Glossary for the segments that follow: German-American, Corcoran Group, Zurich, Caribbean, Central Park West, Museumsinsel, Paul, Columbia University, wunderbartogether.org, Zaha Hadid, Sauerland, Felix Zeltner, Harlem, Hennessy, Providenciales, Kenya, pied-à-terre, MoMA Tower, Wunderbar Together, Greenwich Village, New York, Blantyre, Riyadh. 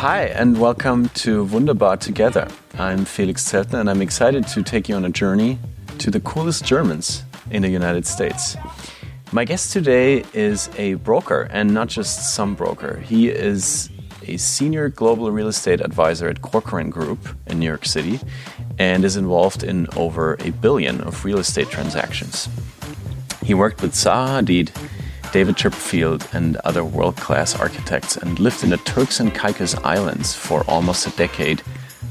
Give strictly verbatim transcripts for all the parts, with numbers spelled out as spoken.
Hi and welcome to Wunderbar Together. I'm Felix Zeltner and I'm excited to take you on a journey to the coolest Germans in the United States. My guest today is a broker, and not just some broker. He is a senior global real estate advisor at Corcoran Group in New York City and is involved in over a billion of real estate transactions. He worked with Zaha Hadid, David Chipperfield and other world-class architects and lived in the Turks and Caicos Islands for almost a decade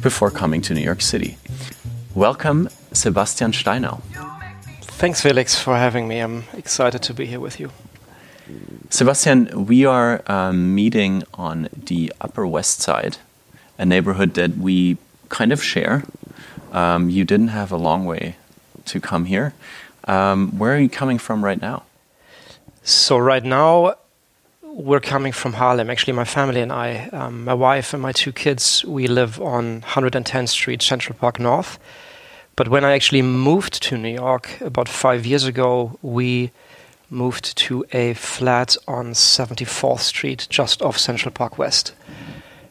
before coming to New York City. Welcome, Sebastian Steinau. Thanks, Felix, for having me. I'm excited to be here with you. Sebastian, we are um, meeting on the Upper West Side, a neighborhood that we kind of share. Um, you didn't have a long way to come here. Um, where are you coming from right now? So right now, we're coming from Harlem. Actually, my family and I, um, my wife and my two kids, we live on one hundred tenth Street, Central Park North. But when I actually moved to New York about five years ago, we moved to a flat on seventy-fourth Street, just off Central Park West.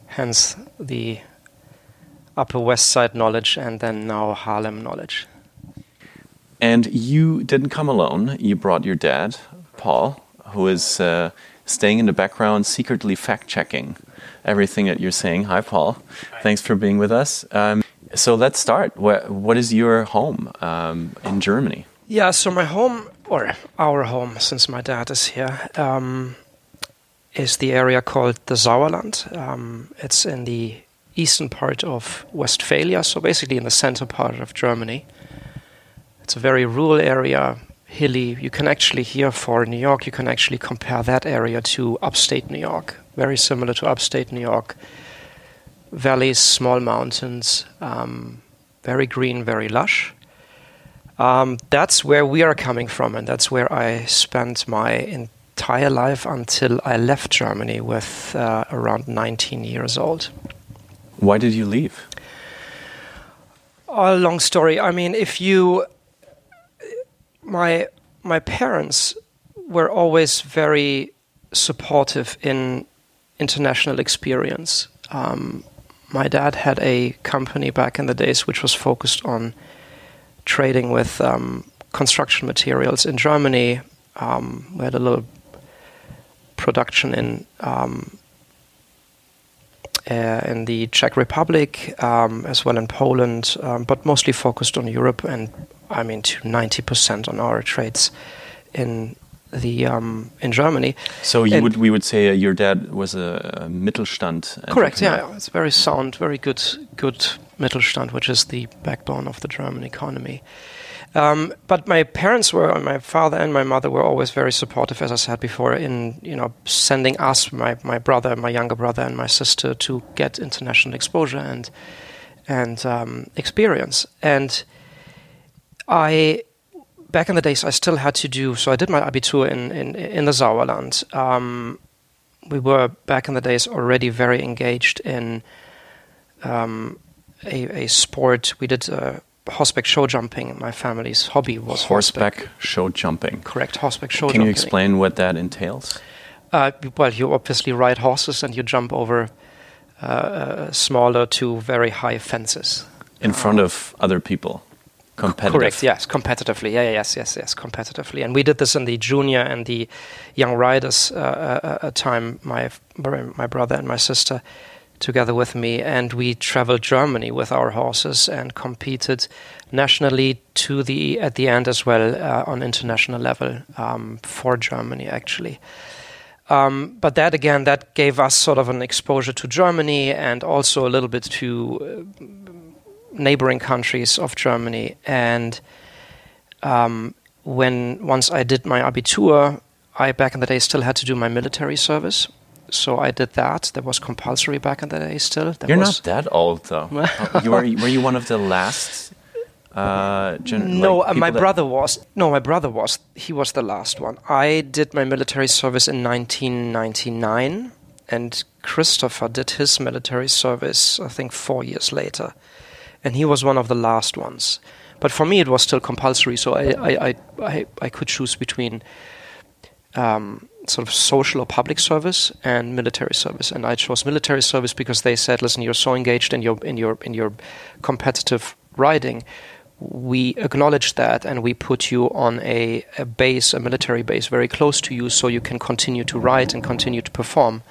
Hence the Upper West Side knowledge and then now Harlem knowledge. And you didn't come alone. You brought your dad, Paul, who is uh, staying in the background, secretly fact-checking everything that you're saying. Hi, Paul. Hi. Thanks for being with us. Um, so let's start. What, what is your home um, in Germany? Yeah, so my home, or our home, since my dad is here, um, is the area called the Sauerland. Um, it's in the eastern part of Westphalia, so basically in the center part of Germany. It's a very rural area, hilly. You can actually, here for New York, you can actually compare that area to upstate New York. Very similar to upstate New York. Valleys, small mountains, um, very green, very lush. Um, that's where we are coming from, and that's where I spent my entire life until I left Germany with uh, around nineteen years old. Why did you leave? A long story. I mean, if you... My my parents were always very supportive in international experience. Um, my dad had a company back in the days which was focused on trading with um, construction materials in Germany. Um, we had a little production in um, uh, in the Czech Republic, um, as well in Poland, um, but mostly focused on Europe and, I mean, to ninety percent on our trades in the um, in Germany. So you would, we would say uh, your dad was a, a Mittelstand. Correct, yeah. It's very sound, very good, good Mittelstand, which is the backbone of the German economy. Um, but my parents were, my father and my mother were always very supportive, as I said before, in you know sending us, my, my brother, my younger brother and my sister, to get international exposure and and um, experience. And I, back in the days, I still had to do, so I did my Abitur in, in, in the Sauerland. Um, we were, back in the days, already very engaged in um, a, a sport. We did uh, horseback show jumping. My family's hobby was horseback. Horseback show jumping. Correct, horseback show Can jumping. Can you explain what that entails? Uh, well, you obviously ride horses and you jump over uh, uh, smaller to very high fences. In front of other people? Correct, yes, competitively. Yeah, yes, yes, yes, competitively. And we did this in the junior and the young riders uh, uh, time, my my brother and my sister together with me. And we traveled Germany with our horses and competed nationally to the at the end as well uh, on international level um, for Germany, actually. Um, but that, again, that gave us sort of an exposure to Germany and also a little bit to... Uh, neighboring countries of Germany. And um, when once I did my Abitur, I back in the day still had to do my military service. So I did that. That was compulsory back in the day still. That You're was not that old, though. you were, were you one of the last? Uh, gen- no, like uh, my brother was. No, my brother was. He was the last one. I did my military service in nineteen ninety-nine. And Christopher did his military service, I think, four years later. And he was one of the last ones. But for me, it was still compulsory, so I I, I, I, I could choose between um, sort of social or public service and military service. And I chose military service because they said, listen, you're so engaged in your in your in your competitive riding. We acknowledge that and we put you on a, a base, a military base very close to you so you can continue to ride and continue to perform.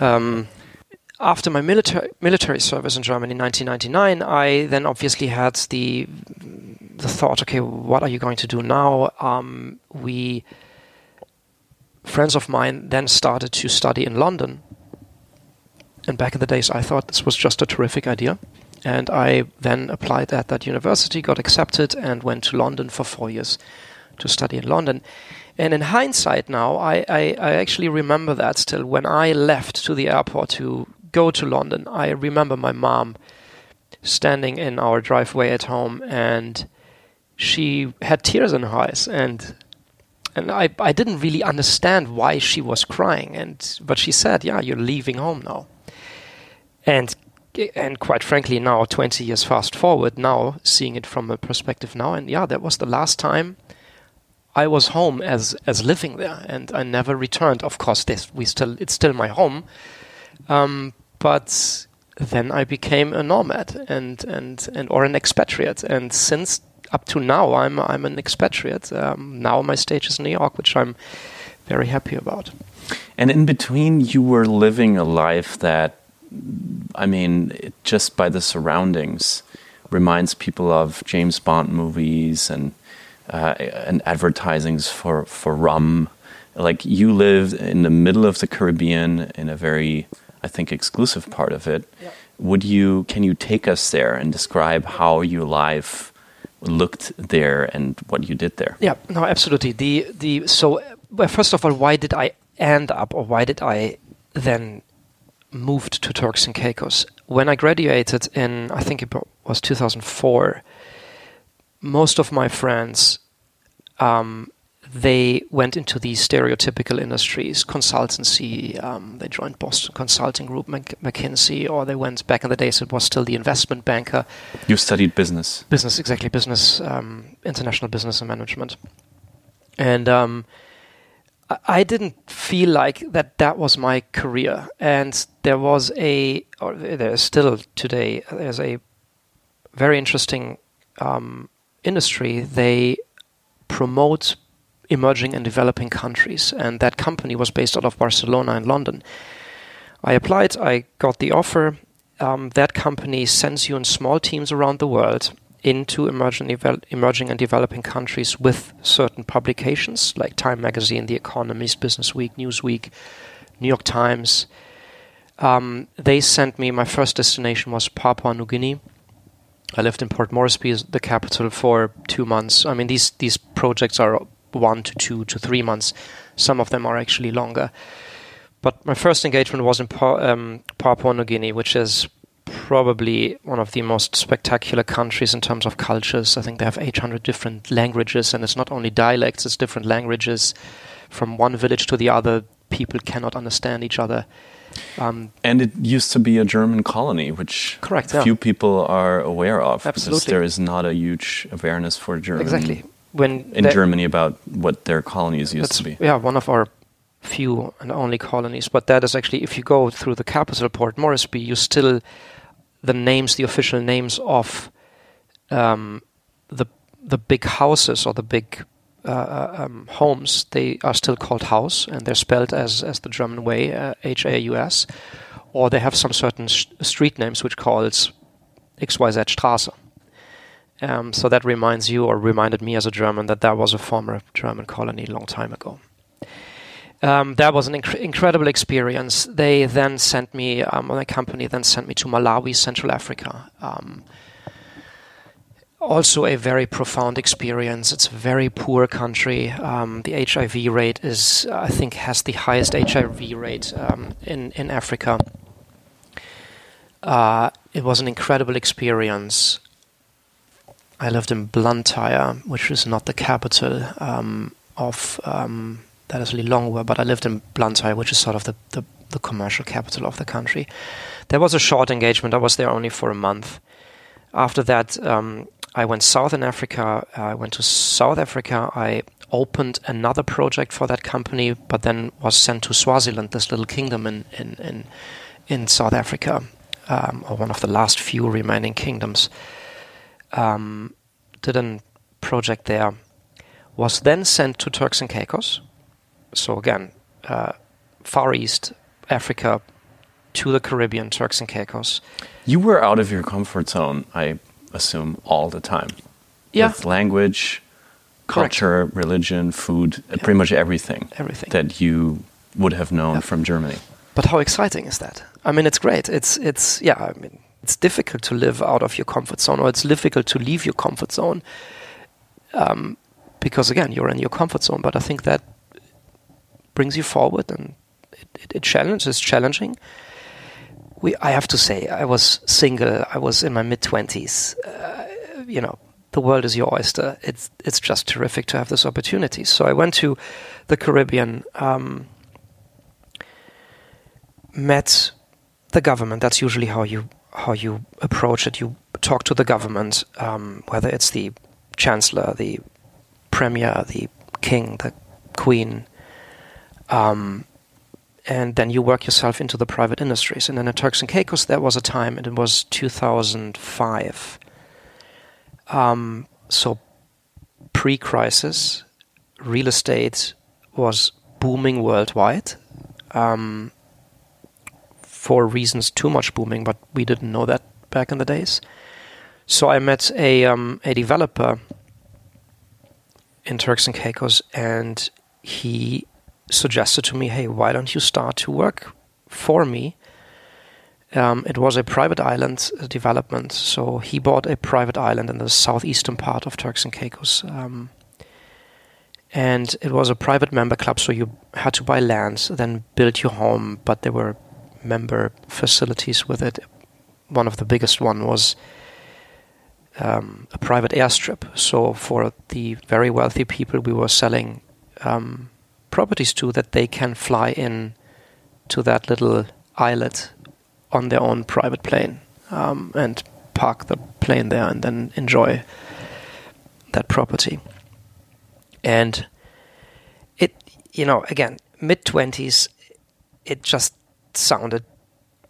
Um, after my military military service in Germany in nineteen ninety-nine, I then obviously had the the thought, okay, what are you going to do now? Um, we, friends of mine then started to study in London. And back in the days, I thought this was just a terrific idea. And I then applied at that university, got accepted, and went to London for four years to study in London. And in hindsight now, I, I, I actually remember that still. When I left to the airport to go to London, I remember my mom standing in our driveway at home, and she had tears in her eyes. And and I, I didn't really understand why she was crying. And but she said, yeah, you're leaving home now. And... And quite frankly, now, twenty years fast forward, now, seeing it from a perspective now, and yeah, that was the last time I was home as as living there, and I never returned. Of course, this we still it's still my home, um, but then I became a nomad and, and and or an expatriate, and since up to now, I'm I'm an expatriate. Um, now my stage is New York, which I'm very happy about. And in between, you were living a life that, I mean, it just by the surroundings reminds people of James Bond movies and uh, and advertisings for, for rum. Like, you live in the middle of the Caribbean in a very, I think, exclusive part of it. Yeah. Would you, can you take us there and describe how your life looked there and what you did there? Yeah, no, absolutely. The the so well, first of all, why did I end up, or why did I then moved to Turks and Caicos? When I graduated in, I think it was two thousand four, most of my friends, um, they went into these stereotypical industries, consultancy, um, they joined Boston Consulting Group, Mac- McKinsey, or they went, back in the days, it was still the investment banker. You studied business. Business, exactly, business, um, international business and management. And um, I didn't feel like that that was my career, and there was a, or there is still today, there's a very interesting um, industry. They promote emerging and developing countries, and that company was based out of Barcelona and London. I applied, I got the offer. Um, that company sends you in small teams around the world into emerging, emerging and developing countries with certain publications like Time Magazine, The Economist, Business Week, Newsweek, New York Times. Um, they sent me, my first destination was Papua New Guinea. I lived in Port Moresby, the capital, for two months. I mean, these, these projects are one to two to three months. Some of them are actually longer. But my first engagement was in pa- um, Papua New Guinea, which is probably one of the most spectacular countries in terms of cultures. I think they have eight hundred different languages, and it's not only dialects, it's different languages. From one village to the other, people cannot understand each other. Um, and it used to be a German colony, which correct, few yeah. people are aware of. Absolutely. Because there is not a huge awareness for German, exactly. when in Germany about what their colonies used to be. Yeah, one of our few and only colonies. But that is actually, if you go through the capital, Port Moresby, you still... the names, the official names of um, the the big houses or the big uh, um, homes, they are still called house, and they're spelled as as the German way, uh, H A U S, or they have some certain sh- street names which calls X Y Z Straße. Um, so that reminds you, or reminded me as a German, that that was a former German colony a long time ago. Um, that was an inc- incredible experience. They then sent me, um, my company then sent me to Malawi, Central Africa. Um, also a very profound experience. It's a very poor country. Um, the H I V rate is, I think, has the highest H I V rate um, in, in Africa. Uh, it was an incredible experience. I lived in Blantyre, which is not the capital um, of... Um, that is Lilongwe, but I lived in Blantyre, which is sort of the, the, the commercial capital of the country. There was a short engagement. I was there only for a month. After that, um, I went south in Africa. I went to South Africa. I opened another project for that company, but then was sent to Swaziland, this little kingdom in in in, in South Africa, um, or one of the last few remaining kingdoms. Um, did a project there, was then sent to Turks and Caicos. So again, uh, Far East, Africa, to the Caribbean, Turks and Caicos. You were out of your comfort zone, I assume, all the time. Yeah. With language, culture, correct, religion, food, yeah, pretty much everything, everything that you would have known, yeah, from Germany. But how exciting is that? I mean, it's great. It's, it's, yeah, I mean, it's difficult to live out of your comfort zone, or it's difficult to leave your comfort zone, um, because again, you're in your comfort zone. But I think that brings you forward, and it, it, it challenges, it's challenging. We, I have to say, I was single. I was in my mid twenties. Uh, you know, the world is your oyster. It's it's just terrific to have this opportunity. So I went to the Caribbean, um, met the government. That's usually how you how you approach it. You talk to the government, um, whether it's the chancellor, the premier, the king, the queen, um, and then you work yourself into the private industries. And then at Turks and Caicos, there was a time, and it was two thousand five. Um, so pre-crisis, real estate was booming worldwide, um, for reasons too much booming, but we didn't know that back in the days. So I met a um, a developer in Turks and Caicos, and he suggested to me, hey, why don't you start to work for me? Um, it was a private island development, so he bought a private island in the southeastern part of Turks and Caicos. Um, and it was a private member club, so you had to buy land, then build your home, but there were member facilities with it. One of the biggest one was um, a private airstrip. So for the very wealthy people we were selling um, properties to, that they can fly in to that little islet on their own private plane, um, and park the plane there and then enjoy that property. And it, you know, again, mid-twenties, it just sounded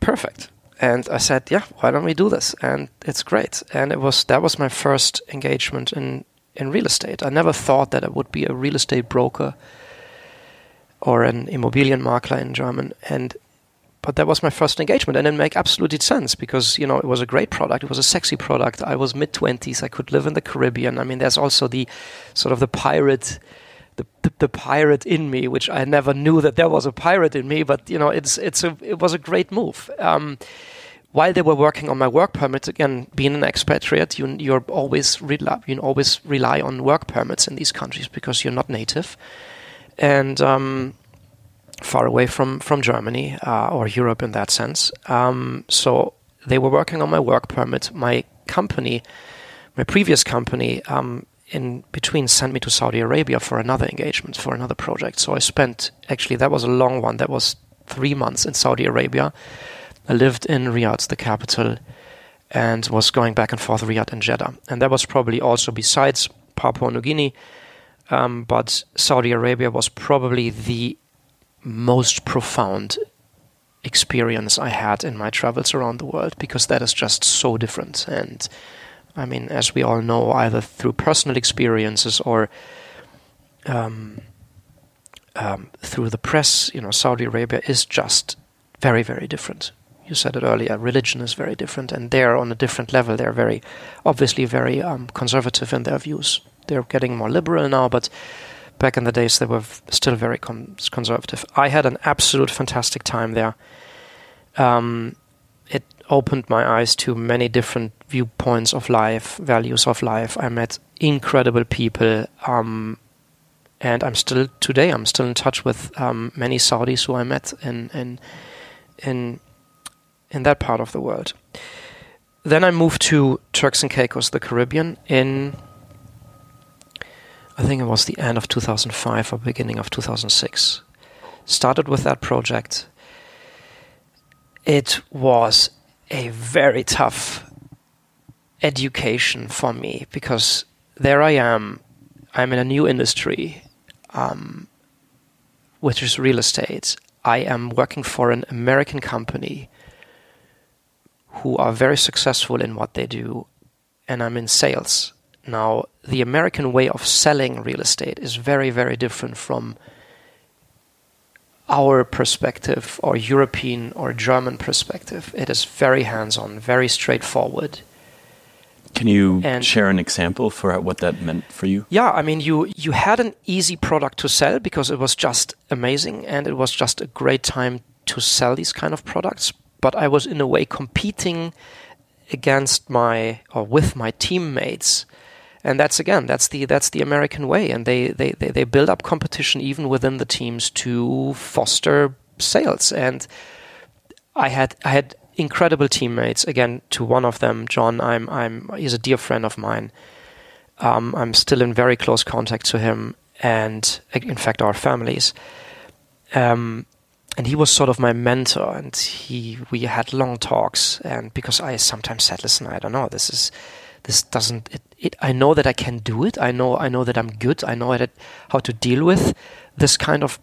perfect. And I said, yeah, why don't we do this? And it's great. And it was, that was my first engagement in, in real estate. I never thought that I would be a real estate broker or an Immobilienmakler in German. And But that was my first engagement, and it made absolute sense because, you know, it was a great product. It was a sexy product. I was mid-twenties. I could live in the Caribbean. I mean, there's also the sort of the pirate, the, the the pirate in me, which I never knew that there was a pirate in me. But, you know, it's it's a it was a great move. Um, while they were working on my work permit, again, being an expatriate, you you're always rely you always rely on work permits in these countries because you're not native, and um, far away from, from Germany, uh, or Europe in that sense. Um, so they were working on my work permit. My company, my previous company, um, in between sent me to Saudi Arabia for another engagement, for another project. So I spent, actually that was a long one, that was three months in Saudi Arabia. I lived in Riyadh, the capital, and was going back and forth, Riyadh and Jeddah. And that was probably also besides Papua New Guinea, um, but Saudi Arabia was probably the most profound experience I had in my travels around the world, because that is just so different. And I mean, as we all know, either through personal experiences or um, um, through the press, you know, Saudi Arabia is just very, very different. You said it earlier, religion is very different, and they're on a different level. They're very, obviously very um, conservative in their views. They're getting more liberal now, but back in the days, they were still very con conservative. I had an absolute fantastic time there. Um, it opened my eyes to many different viewpoints of life, values of life. I met incredible people, um, and I'm still today. I'm still in touch with um, many Saudis who I met in in in in that part of the world. Then I moved to Turks and Caicos, the Caribbean, in, I think it was the end of two thousand five or beginning of two thousand six. Started with that project. It was a very tough education for me because there I am. I'm in a new industry. um, which is real estate. I am working for an American company who are very successful in what they do, and I'm in sales. Now, the American way of selling real estate is very, very different from our perspective or European or German perspective. It is very hands-on, very straightforward. Can you and share an example for what that meant for you? Yeah, I mean, you, you had an easy product to sell because it was just amazing and it was just a great time to sell these kind of products. But I was in a way competing against my or with my teammates, and that's again that's the that's the American way, and they they they, they build up competition even within the teams to foster sales. And I had I had incredible teammates. Again, to one of them, John, I'm I'm he's a dear friend of mine. Um, I'm still in very close contact to him, and in fact our families. Um, And he was sort of my mentor, and he we had long talks. And because I sometimes said, "Listen, I don't know. This is, this doesn't. It, it, I know that I can do it. I know. I know that I'm good. I know that how to deal with this kind of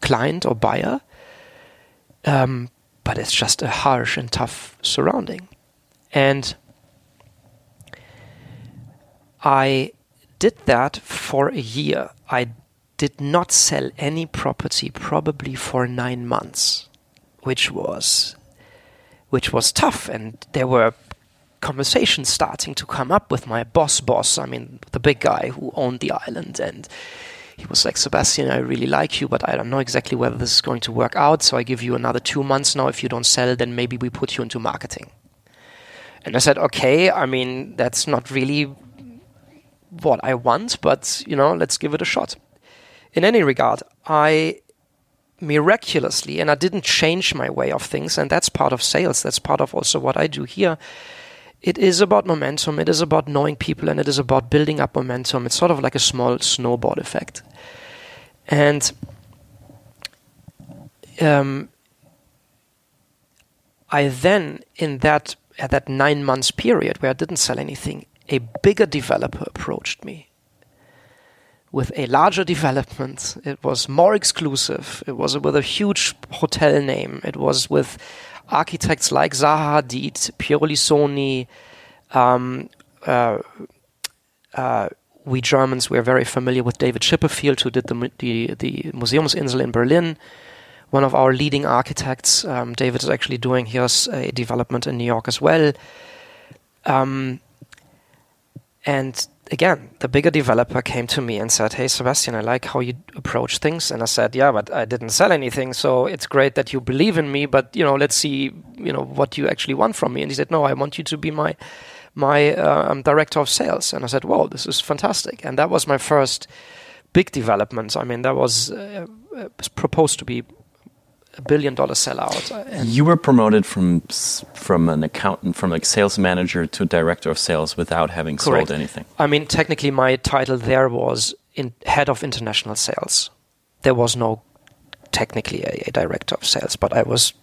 client or buyer. Um, but it's just a harsh and tough surrounding." And I did that for a year. I. did not sell any property probably for nine months, which was which was tough. And there were conversations starting to come up with my boss boss, I mean the big guy who owned the island, and he was like, "Sebastian, I really like you, but I don't know exactly whether this is going to work out, so I give you another two months now. If you don't sell, then maybe we put you into marketing." And I said, "Okay, I mean, that's not really what I want, but you know, let's give it a shot." In any regard, I miraculously, and I didn't change my way of things, and that's part of sales, that's part of also what I do here. It is about momentum, it is about knowing people, and it is about building up momentum. It's sort of like a small snowball effect. And um, I then, in that, at that nine months period where I didn't sell anything, a bigger developer approached me with a larger development. It was more exclusive. It was with a huge hotel name. It was with architects like Zaha Hadid, Piero Lissoni. Um, uh, uh, we Germans were very familiar with David Chipperfield, who did the, the, the Museumsinsel in Berlin. One of our leading architects. Um, David is actually doing here a development in New York as well. Um, and again, the bigger developer came to me and said, "Hey, Sebastian, I like how you approach things." And I said, "Yeah, but I didn't sell anything, so it's great that you believe in me, but, you know, let's see, you know, what you actually want from me." And he said, "No, I want you to be my my um, director of sales." And I said, "Wow, this is fantastic." And that was my first big development. I mean, that was uh, uh, proposed to be a billion dollar sellout. And you were promoted from from an accountant, from like sales manager to director of sales without having correct. Sold anything. I mean, technically my title there was in head of international sales. There was no technically a, a director of sales, but I was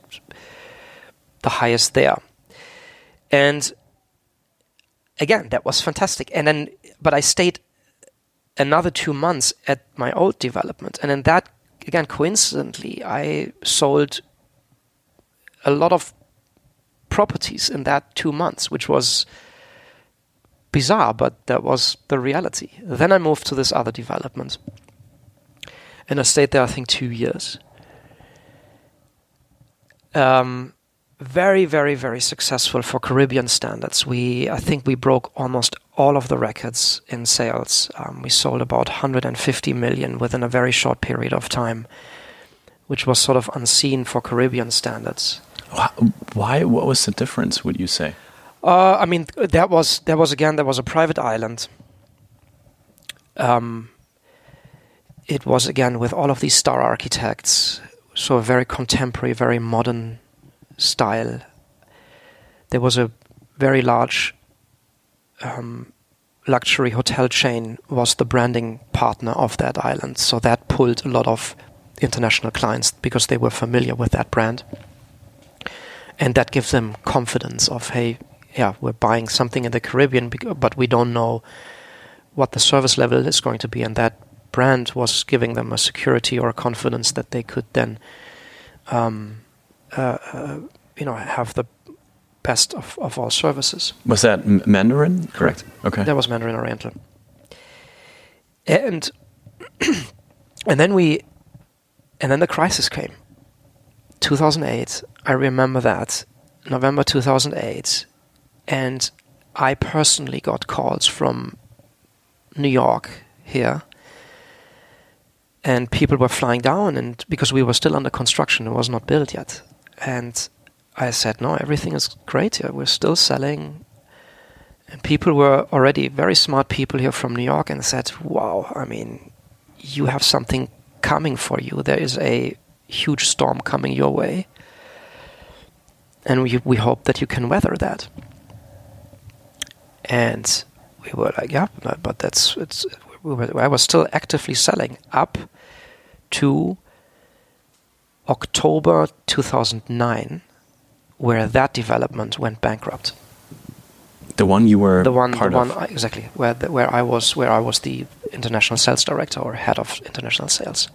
the highest there. And again, that was fantastic. And then, but I stayed another two months at my old development. And in that Again, coincidentally, I sold a lot of properties in that two months, which was bizarre, but that was the reality. Then I moved to this other development, and I stayed there, I think, two years. Um, very, very, very successful for Caribbean standards. We, I think, we broke almost all of the records in sales. Um, we sold about one hundred fifty million within a very short period of time, which was sort of unseen for Caribbean standards. Why? What was the difference, would you say? Uh, I mean, that was that was again that was a private island. Um, it was again with all of these star architects, so a very contemporary, very modern style. There was a very large Um, luxury hotel chain was the branding partner of that island, so that pulled a lot of international clients because they were familiar with that brand, and that gives them confidence of, hey, yeah, we're buying something in the Caribbean, but we don't know what the service level is going to be, and that brand was giving them a security or a confidence that they could then, um, uh, uh, you know, have the best of, of all services. Was that M- Mandarin? Correct. Okay. That was Mandarin Oriental. And and then we, and then the crisis came. two thousand eight, I remember that, November two thousand eight, and I personally got calls from New York here, and people were flying down, and because we were still under construction, it was not built yet. And I said, no, everything is great here, we're still selling. And people were already very smart people here from New York and said, wow, I mean, you have something coming for you. There is a huge storm coming your way. And we we hope that you can weather that. And we were like, yeah, but that's, it's. We were, I was still actively selling up to October two thousand nine, where that development went bankrupt. The one you were the one, part the one, of. I, exactly, where the, where I was where I was the international sales director or head of international sales.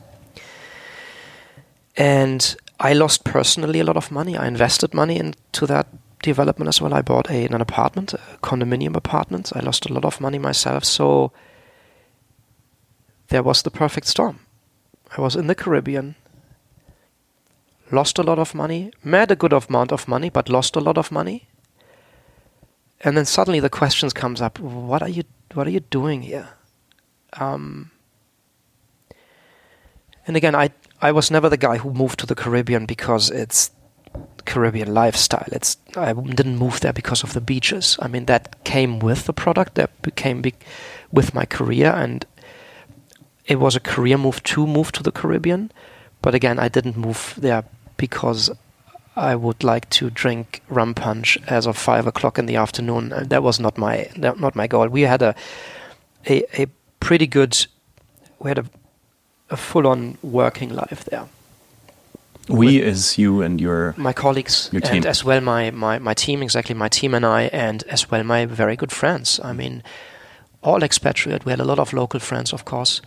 And I lost personally a lot of money. I invested money into that development as well. I bought a, an apartment, a condominium apartment. I lost a lot of money myself. So there was the perfect storm. I was in the Caribbean, lost a lot of money, made a good amount of money, but lost a lot of money. And then suddenly the questions comes up, what are you what are you doing here? Um, and again, I I was never the guy who moved to the Caribbean because it's Caribbean lifestyle. It's I didn't move there because of the beaches. I mean, that came with the product, that became be- with my career, and it was a career move to move to the Caribbean. But again, I didn't move there because I would like to drink rum punch as of five o'clock in the afternoon. That was not my not my goal. We had a a, a pretty good, we had a, a full-on working life there. We With is you and your my colleagues your team. And as well my, my my team exactly my team and I and as well my very good friends. I mean, all expatriate. We had a lot of local friends, of course.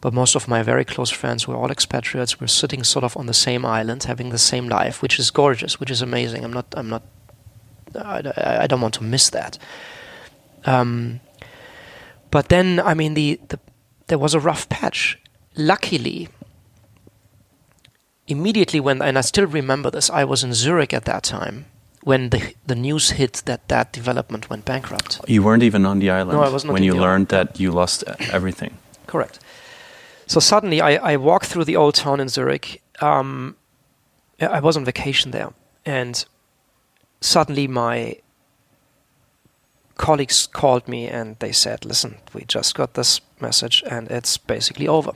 But most of my very close friends were all expatriates. We're sitting sort of on the same island, having the same life, which is gorgeous, which is amazing. I'm not, I'm not, I, I don't want to miss that. Um, but then, I mean, the, the there was a rough patch. Luckily, immediately when, and I still remember this, I was in Zurich at that time when the the news hit that that development went bankrupt. You weren't even on the island no, I was not when you learned that you lost everything. Correct. So suddenly I, I walked through the old town in Zurich. Um, I was on vacation there. And suddenly my colleagues called me and they said, listen, we just got this message and it's basically over.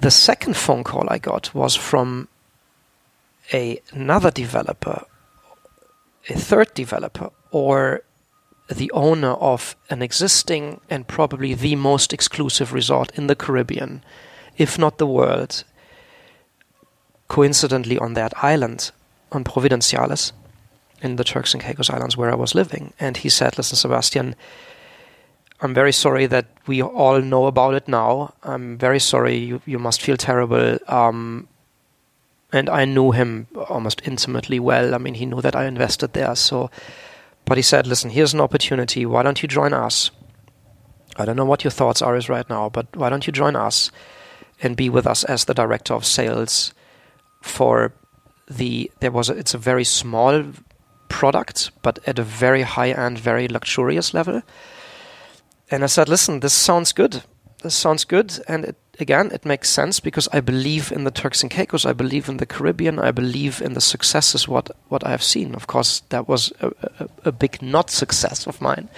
The second phone call I got was from a, another developer, a third developer, or the owner of an existing and probably the most exclusive resort in the Caribbean, if not the world, coincidentally on that island, on Providenciales, in the Turks and Caicos Islands where I was living. And he said, listen, Sebastian, I'm very sorry that we all know about it now. I'm very sorry. You, you must feel terrible. Um, and I knew him almost intimately well. I mean, he knew that I invested there, so... But he said, listen, here's an opportunity. Why don't you join us? I don't know what your thoughts are is right now, but why don't you join us and be with us as the director of sales for the, there was, a, it's a very small product, but at a very high end, very luxurious level. And I said, listen, this sounds good. This sounds good. And it, again, it makes sense because I believe in the Turks and Caicos. I believe in the Caribbean. I believe in the successes, what, what I have seen. Of course, that was a, a, a big not success of mine,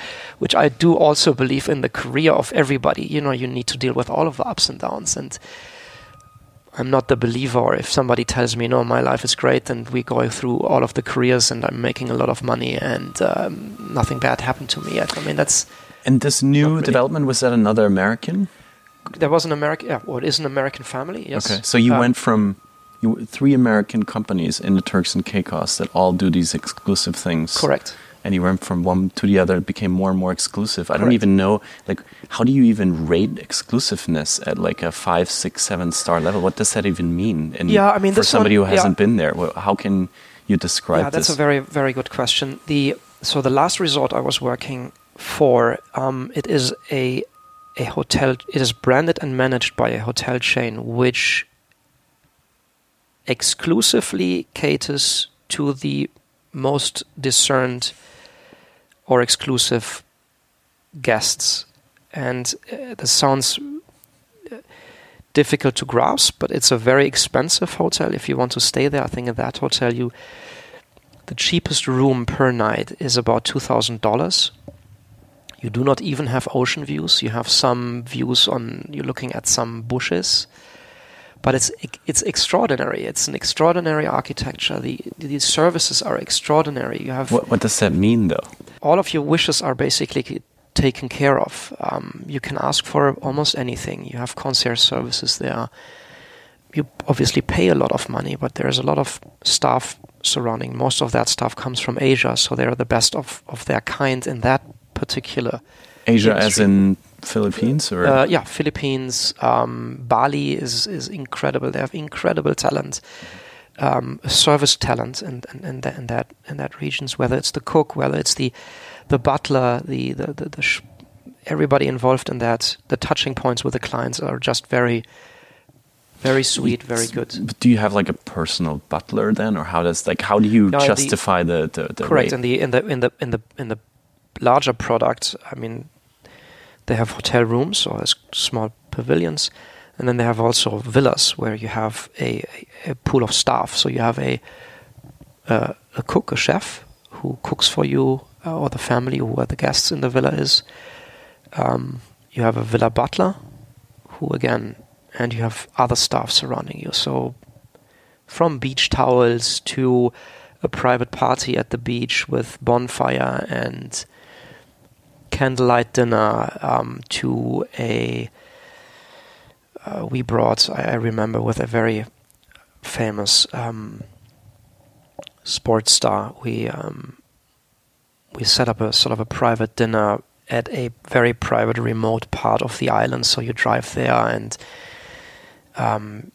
which I do also believe in the career of everybody. You know, you need to deal with all of the ups and downs. And I'm not the believer. If somebody tells me, no, my life is great and we go through all of the careers and I'm making a lot of money and um, nothing bad happened to me yet. I mean, that's... And this new really. development, was that another American? There was an American, yeah, well, it is an American family, yes. Okay, so you um, went from you, three American companies in the Turks and Caicos that all do these exclusive things. Correct. and you went from one to the other, it became more and more exclusive. I Correct. Don't even know, like, how do you even rate exclusiveness at like a five, six, seven star level? What does that even mean? And yeah, I mean, for somebody one, who hasn't yeah. been there, well, how can you describe yeah, that's this? That's a very, very good question. The So the last resort I was working for, um, it is a a hotel. It is branded and managed by a hotel chain, which exclusively caters to the most discerned or exclusive guests. And uh, this sounds difficult to grasp, but it's a very expensive hotel. If you want to stay there, I think at that hotel, you the cheapest room per night is about two thousand dollars. You do not even have ocean views. You have some views on, you're looking at some bushes. But it's it's extraordinary. It's an extraordinary architecture. The the services are extraordinary. You have what, what does that mean, though? All of your wishes are basically taken care of. Um, you can ask for almost anything. You have concierge services there. You obviously pay a lot of money, but there is a lot of staff surrounding. Most of that staff comes from Asia, so they are the best of, of their kind in that particular Asia industry. As in Philippines or uh, yeah Philippines um, Bali is is incredible. They have incredible talent, um, service talent and and and that in that, in that regions, whether it's the cook, whether it's the the butler, the the, the, the sh- everybody involved in that. The touching points with the clients are just very very sweet, very good. But do you have like a personal butler then, or how does like how do you no, justify the, the, the, the correct rate? in the in the in the in the in the larger product, I mean, they have hotel rooms or small pavilions, and then they have also villas where you have a, a, a pool of staff. So you have a uh, a cook, a chef who cooks for you uh, or the family who are the guests in the villa is. Um, you have a villa butler who again, and you have other staff surrounding you. So from beach towels to a private party at the beach with bonfire and candlelight dinner um, to a uh, we brought I, I remember with a very famous um, sports star we um, we set up a sort of a private dinner at a very private remote part of the island. So you drive there and um,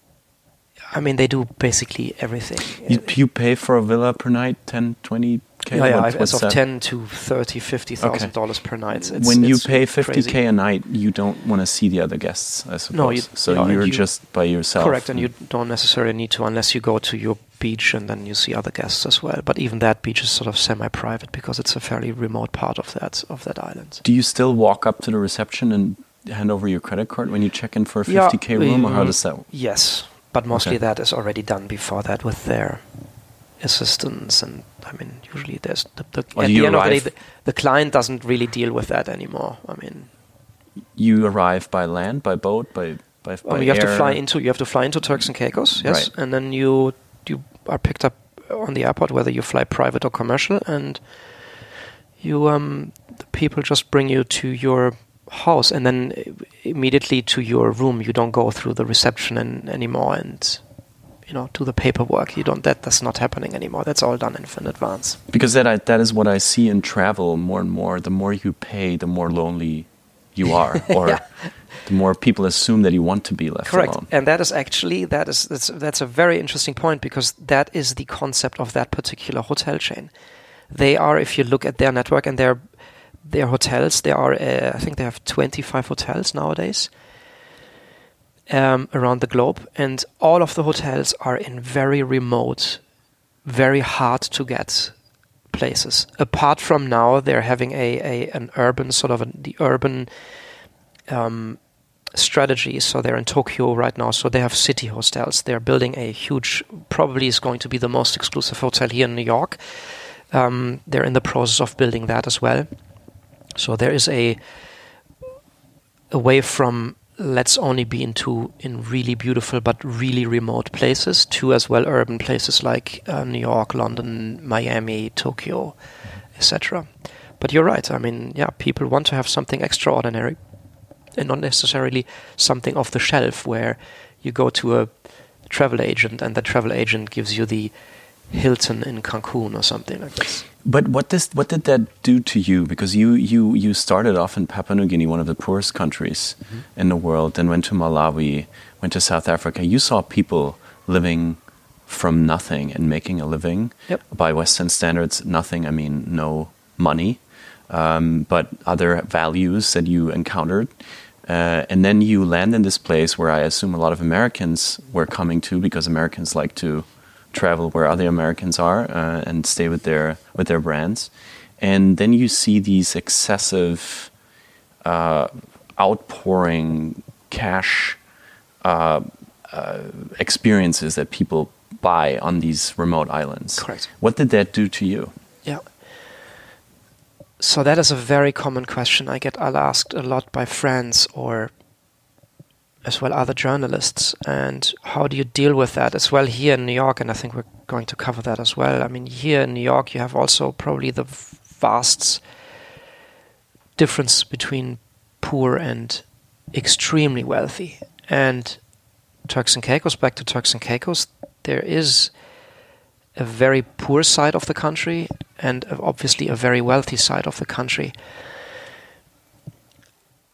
I mean they do basically everything. You, you pay for a villa per night ten, twenty K, yeah, yeah, as of that? ten to thirty, fifty thousand okay. dollars per night. It's, when you it's pay fifty crazy. K a night, you don't want to see the other guests, I suppose. No, you, so yeah, you're you, just by yourself. Correct, and you don't necessarily need to, unless you go to your beach and then you see other guests as well. But even that beach is sort of semi-private because it's a fairly remote part of that of that island. Do you still walk up to the reception and hand over your credit card when you check in for a fifty K yeah, room, mm, or how does that work? Yes, but mostly okay. that is already done before that with their assistants, and I mean, usually there's the, the, well, at the end of the day, the, the client doesn't really deal with that anymore. I mean, you arrive by land, by boat, by by, by well, you air. have to fly into you have to fly into Turks and Caicos, yes, right. and then you you are picked up on the airport, whether you fly private or commercial, and you um the people just bring you to your house, and then immediately to your room. You don't go through the reception and, anymore, and you know, do the paperwork. You don't. That that's not happening anymore. That's all done in, in advance. Because that I, that is what I see in travel more and more. The more you pay, the more lonely you are, or yeah. the more people assume that you want to be left Correct. alone. And that is actually that is that's that's a very interesting point, because that is the concept of that particular hotel chain. They are, if you look at their network and their their hotels, they are. Uh, I think they have twenty-five hotels nowadays. Um, around the globe, and all of the hotels are in very remote, very hard to get places. Apart from now, they're having a, a an urban sort of a, the urban um, strategy. So they're in Tokyo right now. So they have city hostels. They're building a huge, probably is going to be the most exclusive hotel here in New York. Um, they're in the process of building that as well. So there is a away from let's only be into in really beautiful but really remote places to as well urban places like uh, New York, London, Miami, Tokyo, et cetera. But you're right. I mean, yeah, people want to have something extraordinary and not necessarily something off the shelf where you go to a travel agent and the travel agent gives you the Hilton in Cancun or something like this. But what this what did that do to you? Because you you you started off in Papua New Guinea, one of the poorest countries mm-hmm. in the world, then went to Malawi, went to South Africa. You saw people living from nothing and making a living yep. by Western standards. Nothing, I mean, no money, um, but other values that you encountered. Uh, and then you land in this place where I assume a lot of Americans were coming to, because Americans like to travel where other Americans are uh, and stay with their with their brands. And then you see these excessive uh, outpouring cash uh, uh, experiences that people buy on these remote islands. Correct. What did that do to you? Yeah. So that is a very common question I get asked a lot by friends or as well other journalists. And how do you deal with that as well here in New York? And I think we're going to cover that as well. I mean, here in New York, you have also probably the vast difference between poor and extremely wealthy. And Turks and Caicos, back to Turks and Caicos, there is a very poor side of the country and obviously a very wealthy side of the country.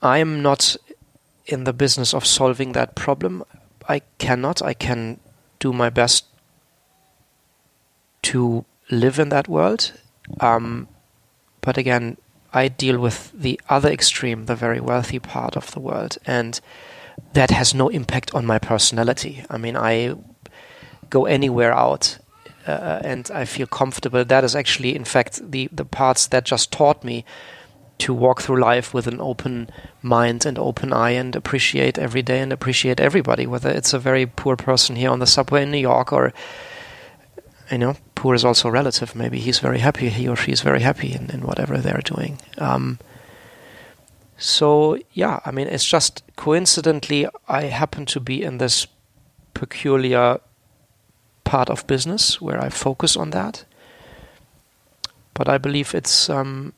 I am not in the business of solving that problem. I cannot. I can do my best to live in that world. Um, but again, I deal with the other extreme, the very wealthy part of the world. And that has no impact on my personality. I mean, I go anywhere out Uh, and I feel comfortable. That is actually, in fact, the, the parts that just taught me to walk through life with an open mind and open eye and appreciate every day and appreciate everybody, whether it's a very poor person here on the subway in New York or, you know, poor is also relative. Maybe he's very happy, he or she is very happy in, in whatever they're doing. Um, so, yeah, I mean, it's just coincidentally, I happen to be in this peculiar part of business where I focus on that, but I believe it's um,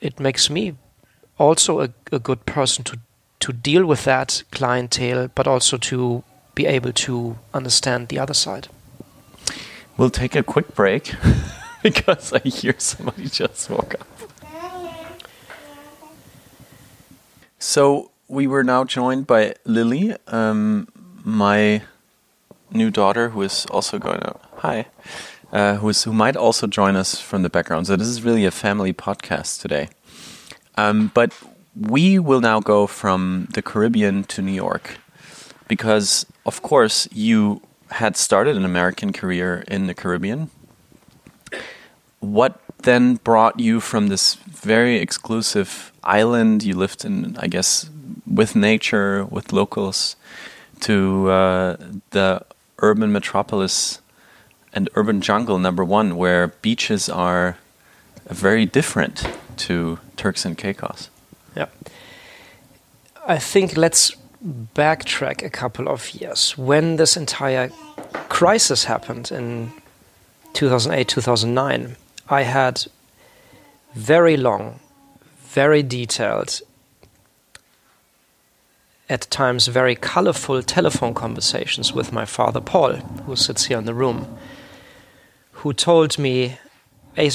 it makes me also a, a good person to to deal with that clientele, but also to be able to understand the other side. We'll take a quick break because I hear somebody just woke up. So we were now joined by Lily, um, my new daughter, who is also going to hi, uh, who is who might also join us from the background. So this is really a family podcast today. Um, but we will now go from the Caribbean to New York, because of course you had started an American career in the Caribbean. What then brought you from this very exclusive island you lived in, I guess, with nature, with locals, to uh, the urban metropolis and urban jungle number one, where beaches are very different to Turks and Caicos? Yeah. I think let's backtrack a couple of years. When this entire crisis happened in two thousand eight, two thousand nine, I had very long, very detailed, at times very colorful telephone conversations with my father, Paul, who sits here in the room, who told me,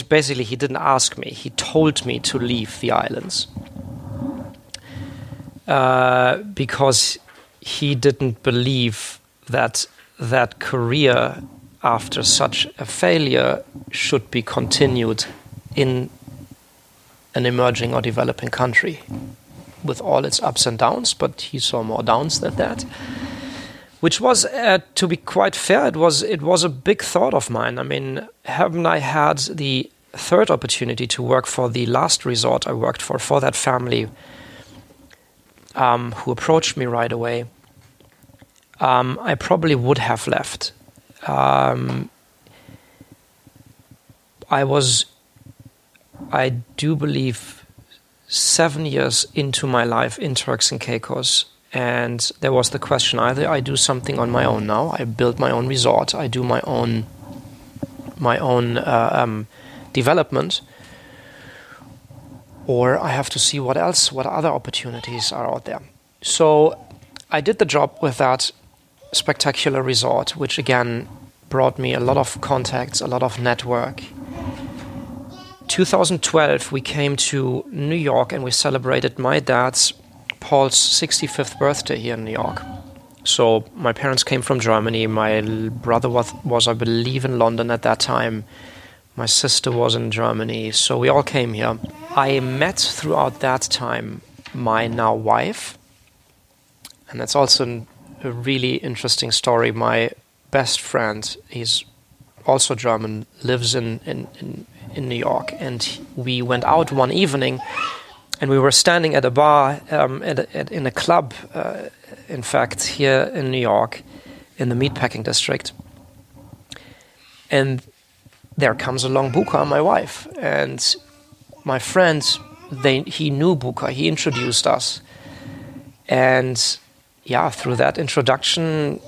basically he didn't ask me, he told me to leave the islands uh, because he didn't believe that that career after such a failure should be continued in an emerging or developing country, with all its ups and downs, but he saw more downs than that, which was, uh, to be quite fair, it was it was a big thought of mine. I mean, haven't I had the third opportunity to work for the last resort I worked for, for that family um, who approached me right away, um, I probably would have left. Um, I was, I do believe, seven years into my life in Turks and Caicos, and there was the question, either I do something on my own now, I build my own resort, I do my own my own uh, um, development, or I have to see what else, what other opportunities are out there. So I did the job with that spectacular resort, which again brought me a lot of contacts, a lot of network, twenty twelve, we came to New York and we celebrated my dad's, Paul's sixty-fifth birthday here in New York. So my parents came from Germany, my brother was, was, I believe, in London at that time, my sister was in Germany, so we all came here. I met throughout that time my now wife, and that's also a really interesting story. My best friend, he's also German, lives in, in, in, in New York, and we went out one evening, and we were standing at a bar, um, at a, at, in a club, uh, in fact, here in New York, in the meatpacking district. And there comes along Buka, my wife. And my friend, they, he knew Buka. He introduced us. And yeah, through that introduction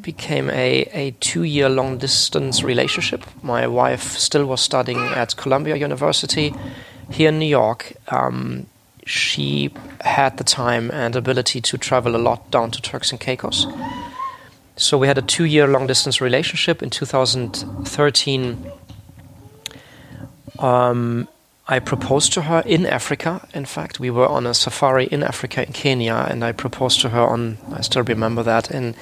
became a, a two-year long-distance relationship. My wife still was studying at Columbia University. Here in New York, um, she had the time and ability to travel a lot down to Turks and Caicos. So we had a two-year long-distance relationship. In two thousand thirteen, um, I proposed to her in Africa. In fact, we were on a safari in Africa, in Kenya, and I proposed to her on, I still remember that, in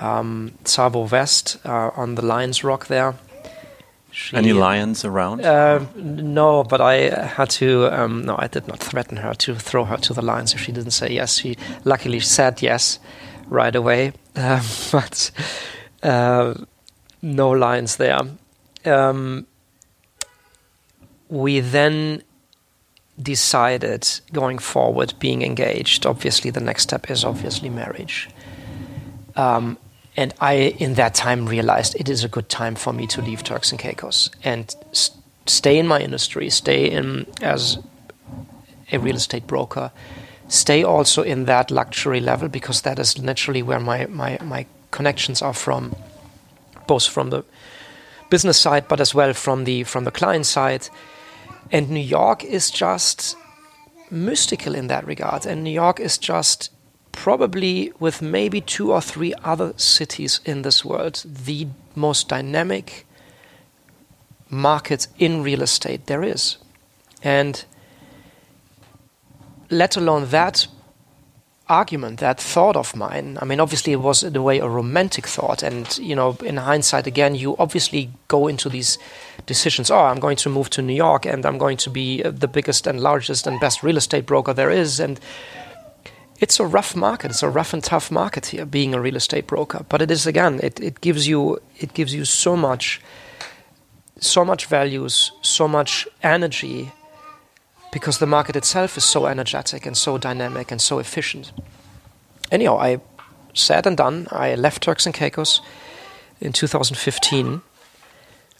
um, Tsavo West, uh, on the Lion's Rock there. She, Any lions around? Uh, no, but I had to. Um, no, I did not threaten her to throw her to the lions if she didn't say yes. She luckily said yes right away, uh, but uh, no lions there. Um, we then decided, going forward, being engaged. Obviously, the next step is obviously marriage. Um, And I, in that time, realized it is a good time for me to leave Turks and Caicos and st- stay in my industry, stay in as a real estate broker, stay also in that luxury level, because that is naturally where my, my, my connections are from, both from the business side, but as well from the from the client side. And New York is just mystical in that regard. And New York is just, probably with maybe two or three other cities in this world, the most dynamic market in real estate there is. And let alone that argument, that thought of mine, I mean, obviously it was in a way a romantic thought. And, you know, in hindsight, again, you obviously go into these decisions. Oh, I'm going to move to New York and I'm going to be the biggest and largest and best real estate broker there is. And it's a rough market. It's a rough and tough market here, being a real estate broker. But it is, again, it, it gives you it gives you so much, so much values, so much energy, because the market itself is so energetic and so dynamic and so efficient. Anyhow, I said and done. I left Turks and Caicos in two thousand fifteen.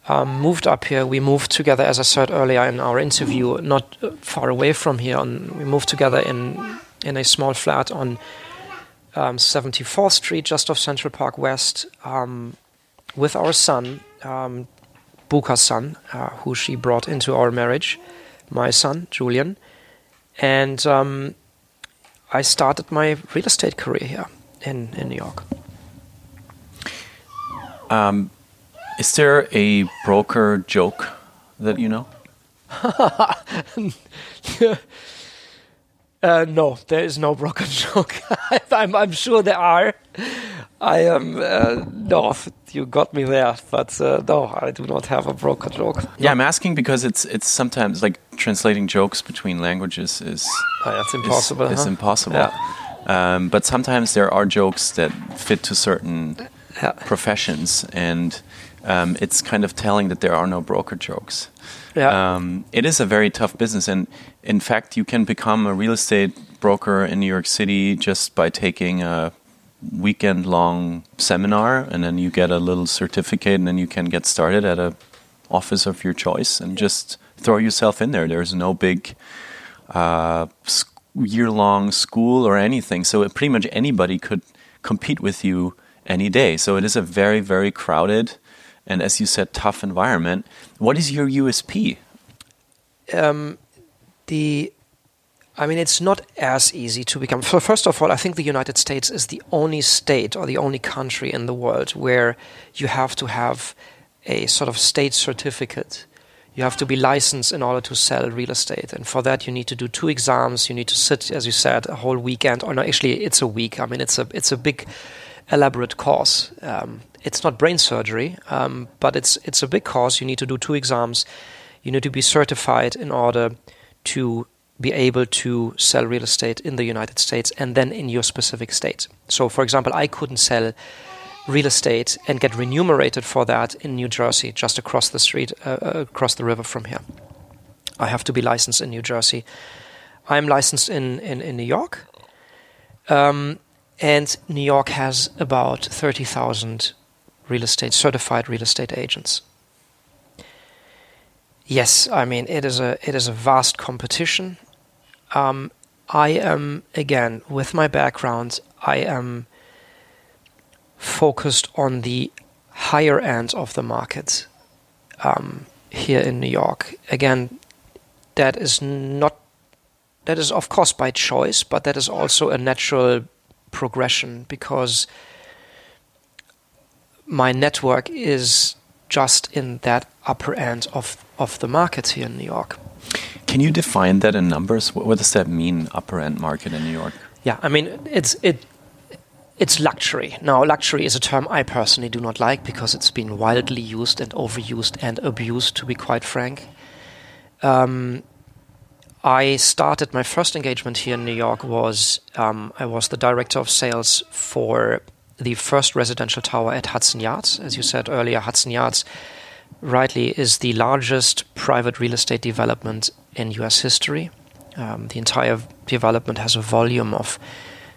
Um, moved up here. We moved together, as I said earlier in our interview, not far away from here. And we moved together in. in a small flat on um, seventy-fourth Street, just off Central Park West, um, with our son, um, Buka's son, uh, who she brought into our marriage, my son, Julian. And um, I started my real estate career here in, in New York. Um, is there a broker joke that you know? Uh, no, there is no broker joke. I'm, I'm sure there are. I am uh, no, you got me there, but uh, no, I do not have a broker joke. Yeah, no. I'm asking because it's it's sometimes like translating jokes between languages is oh, that's impossible. Is, huh? is impossible. Yeah. Um, but sometimes there are jokes that fit to certain yeah. professions, and um, it's kind of telling that there are no broker jokes. Yeah. Um, it is a very tough business, and in fact, you can become a real estate broker in New York City just by taking a weekend-long seminar, and then you get a little certificate, and then you can get started at an office of your choice and just throw yourself in there. There's no big uh, year-long school or anything, so it, pretty much anybody could compete with you any day. So it is a very, very crowded and, as you said, tough environment. What is your U S P? Um, the, I mean, it's not as easy to become. So first of all, I think the United States is the only state or the only country in the world where you have to have a sort of state certificate. you have to be licensed in order to sell real estate. And for that, you need to do two exams. You need to sit, as you said, a whole weekend. Or no, actually, it's a week. I mean, it's a it's a big, elaborate course. Um, it's not brain surgery, um, but it's it's a big course. You need to do two exams. You need to be certified in order to be able to sell real estate in the United States and then in your specific state. So, for example, I couldn't sell real estate and get remunerated for that in New Jersey, just across the street, uh, across the river from here. I have to be licensed in New Jersey. I'm licensed in, in, in New York. Um, and New York has about thirty thousand real estate, certified real estate agents. Yes, I mean, it is a it is a vast competition. Um, I am, again, with my background, I am focused on the higher end of the market um, here in New York. Again, that is not, that is of course by choice, but that is also a natural progression because my network is just in that upper end of, of the market here in New York. Can you define that in numbers? What, what does that mean, upper end market in New York? Yeah, I mean, it's it it's luxury. Now, luxury is a term I personally do not like because it's been wildly used and overused and abused, to be quite frank. Um, I started, my first engagement here in New York was, um, I was the director of sales for the first residential tower at Hudson Yards. As you said earlier, Hudson Yards, rightly, is the largest private real estate development in U S history. Um, the entire development has a volume of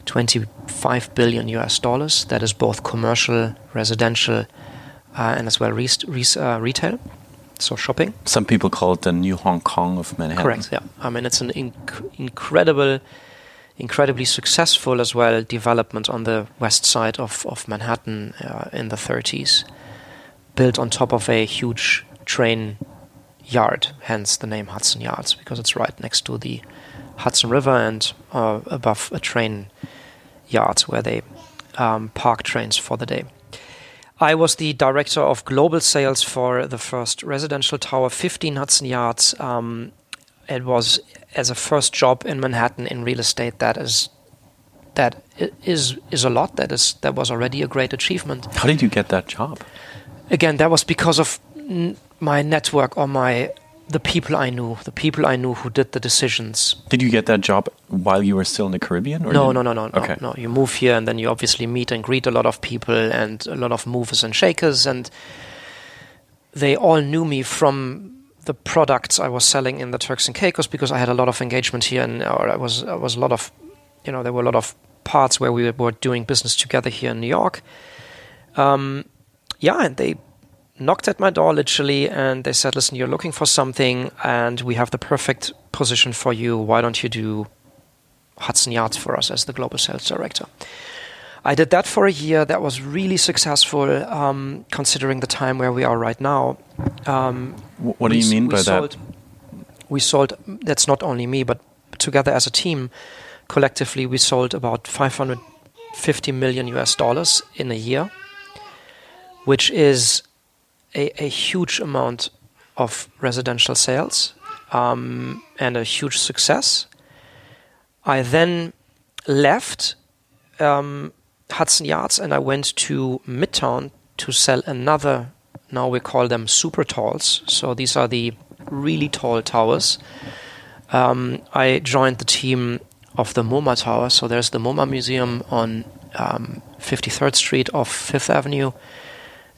twenty-five billion U S dollars. That is both commercial, residential, uh, and as well re- re- uh, retail, so shopping. Some people call it the new Hong Kong of Manhattan. Correct, yeah. I mean, it's an inc- incredible... incredibly successful as well development on the west side of, of Manhattan uh, in the thirties, built on top of a huge train yard, hence the name Hudson Yards, because it's right next to the Hudson River and uh, above a train yard where they um, park trains for the day. I was the director of global sales for the first residential tower, fifteen Hudson Yards. Um, it was... as a first job in Manhattan in real estate, that is that is is a lot. That is that was already a great achievement. How did you get that job? Again, that was because of n- my network or my the people I knew, the people I knew who did the decisions. Did you get that job while you were still in the Caribbean? Or no, no, no, no, no, okay. no. You move here and then you obviously meet and greet a lot of people and a lot of movers and shakers, and they all knew me from the products I was selling in the Turks and Caicos because I had a lot of engagement here, and or I was I was a lot of, you know, there were a lot of parts where we were doing business together here in New York. Um, yeah, and they knocked at my door literally, and they said, "Listen, you're looking for something, and we have the perfect position for you. Why don't you do Hudson Yards for us as the global sales director?" I did that for a year. That was really successful, um, considering the time where we are right now. Um, what do you mean by that? We sold, that's not only me, but together as a team, collectively, we sold about five hundred fifty million U S dollars in a year, which is a, a huge amount of residential sales um, and a huge success. I then left Um, Hudson Yards, and I went to Midtown to sell another, now we call them super talls, so these are the really tall towers. Um, I joined the team of the MoMA Tower, so there's the MoMA Museum on um, fifty-third Street off Fifth Avenue,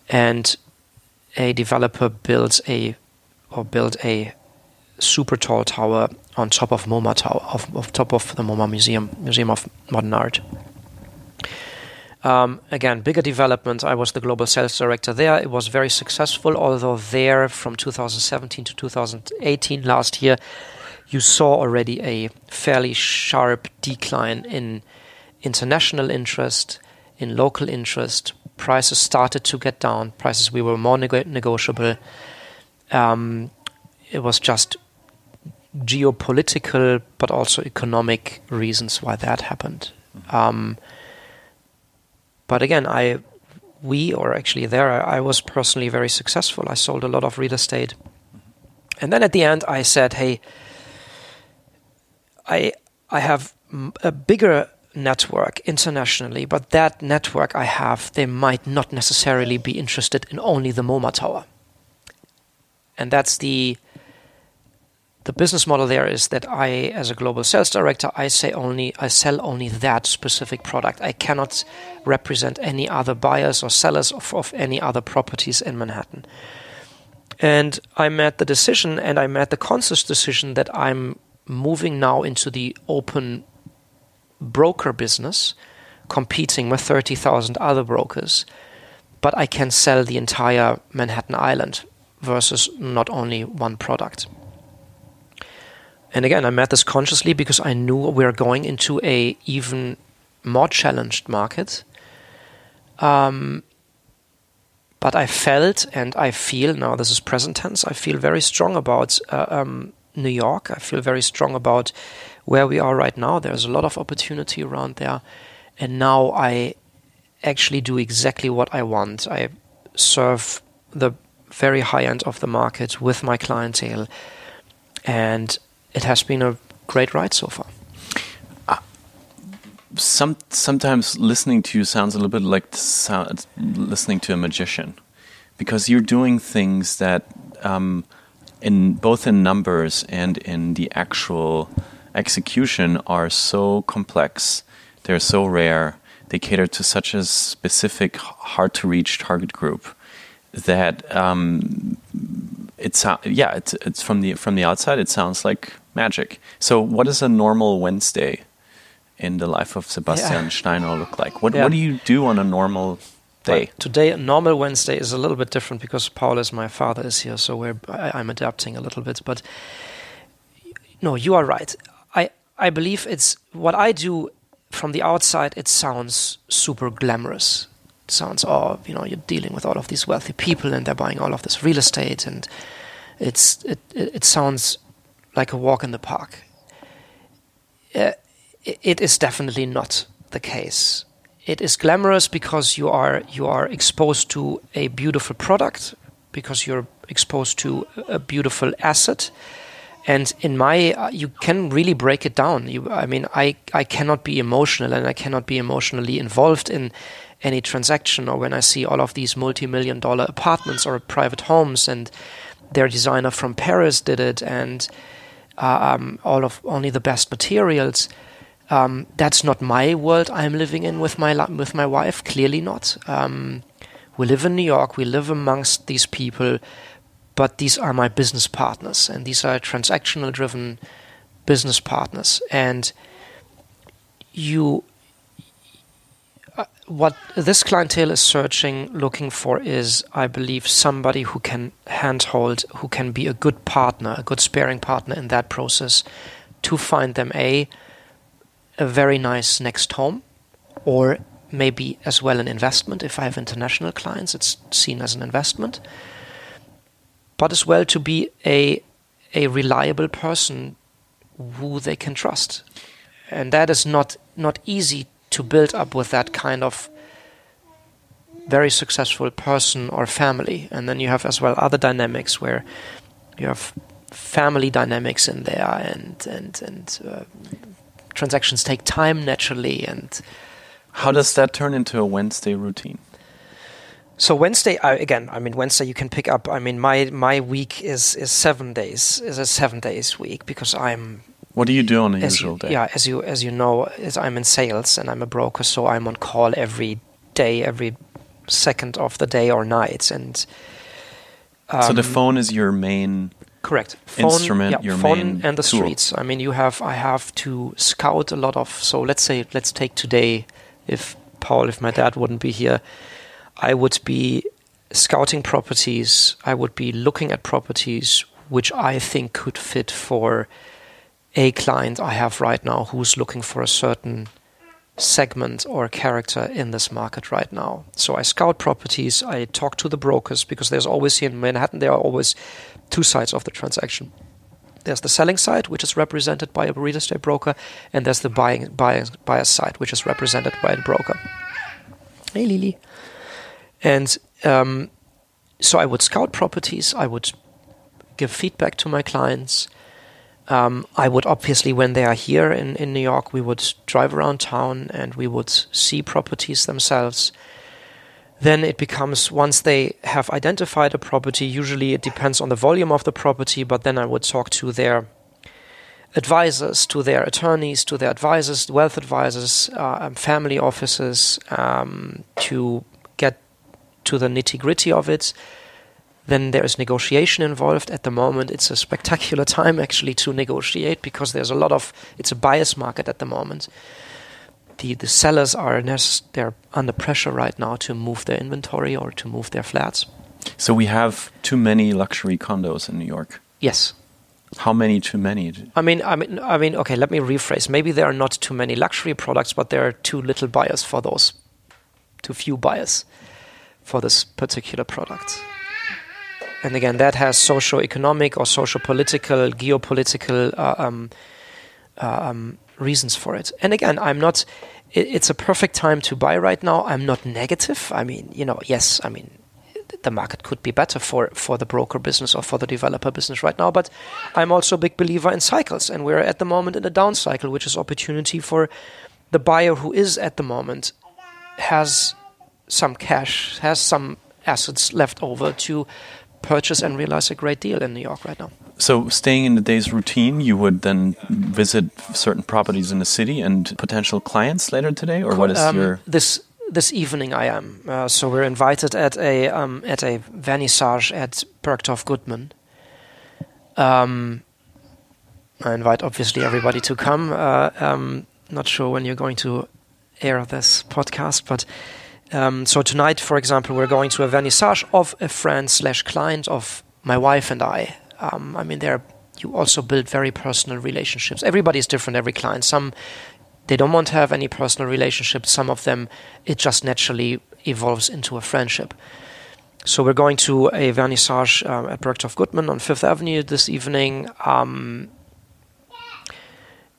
and a developer builds a, or built a super tall tower on top of MoMA Tower, of, of top of the MoMA Museum, Museum of Modern Art. Um, again, bigger development. I was the global sales director there. It was very successful, although there from two thousand seventeen to two thousand eighteen, last year, you saw already a fairly sharp decline in international interest, in local interest. Prices started to get down. Prices we were more neg- negotiable. Um, it was just geopolitical, but also economic reasons why that happened. Um, But again, I, we, or actually there, I, I was personally very successful. I sold a lot of real estate And then at the end, I said, hey, I I have a bigger network internationally, but that network I have, they might not necessarily be interested in only the MoMA Tower. And that's the the business model there is that I, as a global sales director, I say only I sell only that specific product. I cannot represent any other buyers or sellers of, of any other properties in Manhattan. And I made the decision, and I made the conscious decision that I'm moving now into the open broker business, competing with thirty thousand other brokers, but I can sell the entire Manhattan Island versus not only one product. And again, I made this consciously because I knew we were going into a even more challenged market. Um, But I felt, and I feel, now this is present tense, I feel very strong about uh, um, New York. I feel very strong about where we are right now. There's a lot of opportunity around there. And now I actually do exactly what I want. I serve the very high end of the market with my clientele. And it has been a great ride so far. Some sometimes listening to you sounds a little bit like sound, listening to a magician, because you're doing things that, um, in both in numbers and in the actual execution, are so complex. They're so rare. They cater to such a specific, hard-to-reach target group that um, it's yeah, it's it's from the from the outside, it sounds like magic. So, what is a normal Wednesday in the life of Sebastian yeah. Steinau look like? What yeah. what do you do on a normal day? But today, a normal Wednesday is a little bit different because Paul is my father is here, so we're, I, I'm adapting a little bit. But no, you are right. I, I believe it's what I do from the outside. It sounds super glamorous. It sounds, oh, you know, you're dealing with all of these wealthy people and they're buying all of this real estate, and it's it it, it sounds like a walk in the park. Uh, It is definitely not the case. It is glamorous because you are you are exposed to a beautiful product, because you're exposed to a beautiful asset, and in my uh, you can really break it down. You, I mean, I I cannot be emotional, and I cannot be emotionally involved in any transaction, or when I see all of these multi-million dollar apartments or private homes, and their designer from Paris did it, and um, all of only the best materials. Um, that's not my world I'm living in with my la- with my wife, clearly not. Um, we live in New York, we live amongst these people, but these are my business partners, and these are transactional-driven business partners. And you, uh, what this clientele is searching, looking for is, I believe, somebody who can handhold, who can be a good partner, a good sparing partner in that process to find them a... a very nice next home, or maybe as well an investment. If I have international clients, it's seen as an investment. But as well to be a a reliable person who they can trust. And that is not, not easy to build up with that kind of very successful person or family. And then you have as well other dynamics where you have family dynamics in there, and and, and uh, transactions take time naturally. And how does that turn into a Wednesday routine? So Wednesday, I, again, I mean, Wednesday you can pick up. I mean, my my week is is seven days, is a seven days week because I'm. What do you do on a usual you, day? Yeah, as you as you know, is I'm in sales and I'm a broker, so I'm on call every day, every second of the day or night, and. Um, so the phone is your main. Correct. Phone, Instrument, yeah, your phone main and the tool. Streets. I mean, you have. I have to scout a lot of. So let's say, let's take today. If Paul, if my dad wouldn't be here, I would be scouting properties. I would be looking at properties which I think could fit for a client I have right now who's looking for a certain segment or character in this market right now. So I scout properties. I talk to the brokers because there's always here in Manhattan. There are always two sides of the transaction. There's the selling side, which is represented by a real estate broker, and there's the buying buying buyer's side, which is represented by a broker. Hey, Lily. And um, so I would scout properties. I would give feedback to my clients. Um, I would obviously, when they are here in, in New York, we would drive around town and we would see properties themselves. Then it becomes, once they have identified a property, usually it depends on the volume of the property, but then I would talk to their advisors, to their attorneys, to their advisors, wealth advisors, uh, family offices, um, to get to the nitty-gritty of it. Then there is negotiation involved. At the moment, it's a spectacular time actually to negotiate because there's a lot of, it's a buyer's market at the moment. The, the sellers are they're under pressure right now to move their inventory or to move their flats. So we have too many luxury condos in New York. Yes. How many too many? I mean, I mean, I mean. Okay, let me rephrase. Maybe there are not too many luxury products, but there are too little buyers for those, too few buyers for this particular product. And again, that has socio-economic or socio-political, geopolitical uh, um, um, reasons for it. And again, I'm not, it, it's a perfect time to buy right now. I'm not negative. I mean, you know, yes, I mean, the market could be better for, for the broker business or for the developer business right now. But I'm also a big believer in cycles. And we're at the moment in a down cycle, which is opportunity for the buyer who is at the moment, has some cash, has some assets left over to purchase and realize a great deal in New York right now. So staying in the day's routine, you would then visit certain properties in the city and potential clients later today, or what is um, your... This this evening I am. Uh, so we're invited at a um, at a vernissage at Bergdorf Goodman. Um, I invite obviously everybody to come. Uh, um, not sure when you're going to air this podcast, but... Um, so tonight, for example, we're going to a vernissage of a friend slash client of my wife and I. Um, I mean, there you also build very personal relationships. Everybody's different, every client. Some, they don't want to have any personal relationships. Some of them, it just naturally evolves into a friendship. So we're going to a vernissage uh, at Bergdorf Goodman on Fifth Avenue this evening. Um,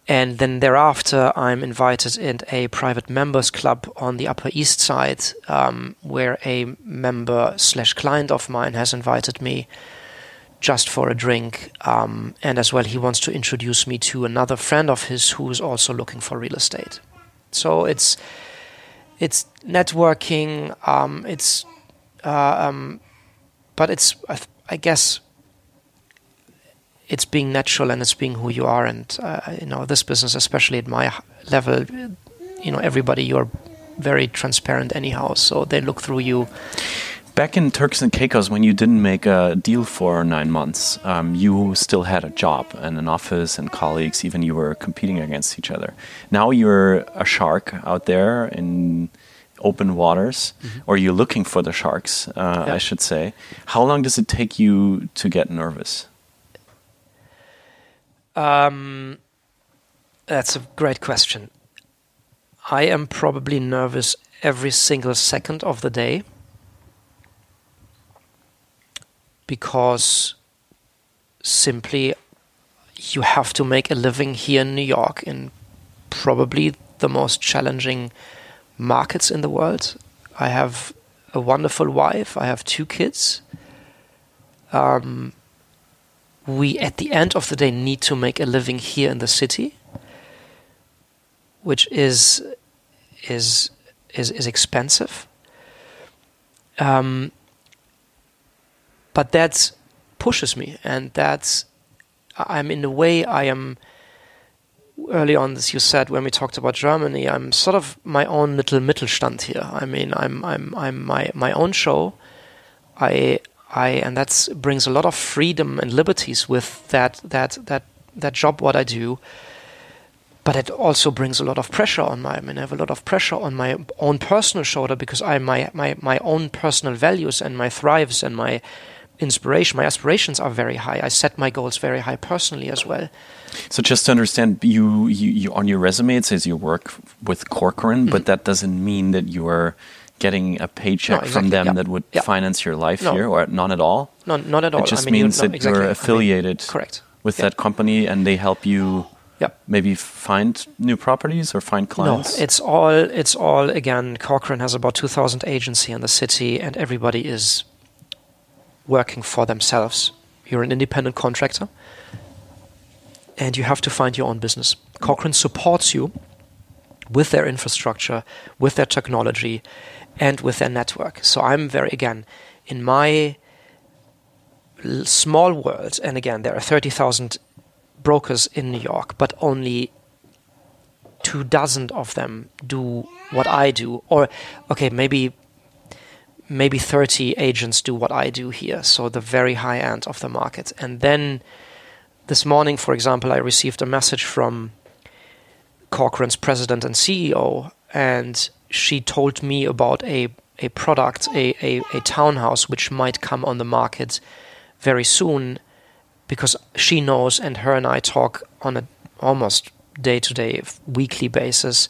And then thereafter, I'm invited in a private members club on the Upper East Side, um, where a member slash client of mine has invited me just for a drink. Um, and as well, he wants to introduce me to another friend of his who is also looking for real estate. So it's it's networking. Um, it's uh, um, but it's I, th- I guess. It's being natural and it's being who you are, and uh, you know, this business, especially at my level, you know, everybody, you're very transparent anyhow, so they look through you. Back in Turks and Caicos, when you didn't make a deal for nine months, um, you still had a job and an office and colleagues. Even you were competing against each other. Now you're a shark out there in open waters, mm-hmm. or you're looking for the sharks, uh, yeah. I should say. How long does it take you to get nervous? Um, that's a great question. I am probably nervous every single second of the day because simply you have to make a living here in New York in probably the most challenging markets in the world. I have a wonderful wife. I have two kids. Um... We, at the end of the day, need to make a living here in the city, which is is is, is expensive. Um, but that pushes me, and that's I'm in a way I am. Early on, as you said, when we talked about Germany, I'm sort of my own little Mittelstand here. I mean, I'm I'm I'm my my own show. I. I, and that brings a lot of freedom and liberties with that that that that job, what I do. But it also brings a lot of pressure on my, I mean, I have a lot of pressure on my own personal shoulder because I my my, my own personal values and my thrives and my inspiration, my aspirations are very high. I set my goals very high personally as well. So just to understand, you, you, you on your resume it says you work with Corcoran, mm-hmm. but that doesn't mean that you are getting a paycheck no, exactly, from them yeah. that would yeah. finance your life no. here, or none at all? No, not at all. It just I mean, means you, no, that exactly. you're affiliated I mean, correct. with yeah. that company and they help you yeah. maybe find new properties or find clients? No, it's all, it's all again, Corcoran has about two thousand agents here in the city and everybody is working for themselves. You're an independent contractor, and you have to find your own business. Corcoran supports you with their infrastructure, with their technology, and with their network. So I'm very, again, in my small world, and again, there are thirty thousand brokers in New York, but only two dozen of them do what I do, or okay, maybe maybe thirty agents do what I do here, so the very high end of the market. And then this morning, for example, I received a message from Corcoran's president and C E O, and she told me about a, a product, a, a, a townhouse, which might come on the market very soon, because she knows, and her and I talk on a almost day-to-day, weekly basis,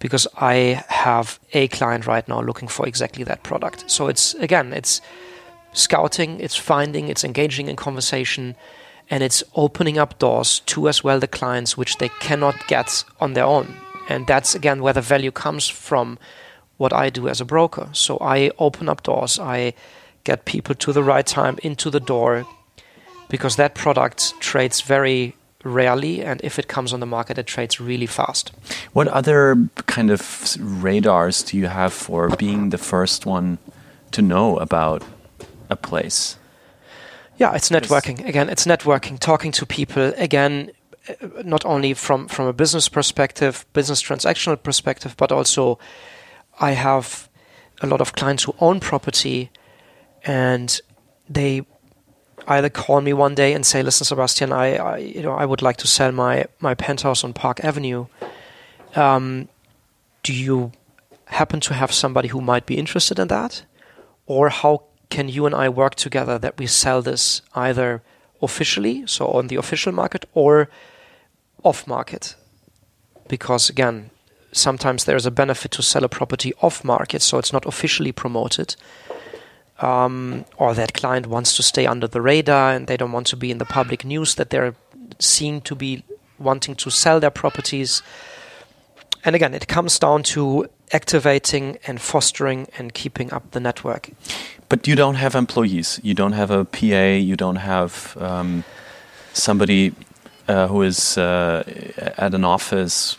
because I have a client right now looking for exactly that product. So it's, again, it's scouting, it's finding, it's engaging in conversation, and it's opening up doors to as well the clients which they cannot get on their own. And that's, again, where the value comes from what I do as a broker. So I open up doors, I get people to the right time into the door, because that product trades very rarely, and if it comes on the market, it trades really fast. What other kind of radars do you have for being the first one to know about a place? Yeah, it's networking. Again, it's networking, talking to people. Again, not only from, from a business perspective, business transactional perspective, but also I have a lot of clients who own property, and they either call me one day and say, "Listen, Sebastian, I, I you know, I would like to sell my, my penthouse on Park Avenue. Um, do you happen to have somebody who might be interested in that? Or how can you and I work together that we sell this either officially, so on the official market, or off market?" Because again, sometimes there is a benefit to sell a property off market, so it's not officially promoted. Um, or that client wants to stay under the radar and they don't want to be in the public news that they're seen to be wanting to sell their properties. And again, it comes down to activating and fostering and keeping up the network. But you don't have employees. You don't have a P A. You don't have um, somebody uh, who is uh, at an office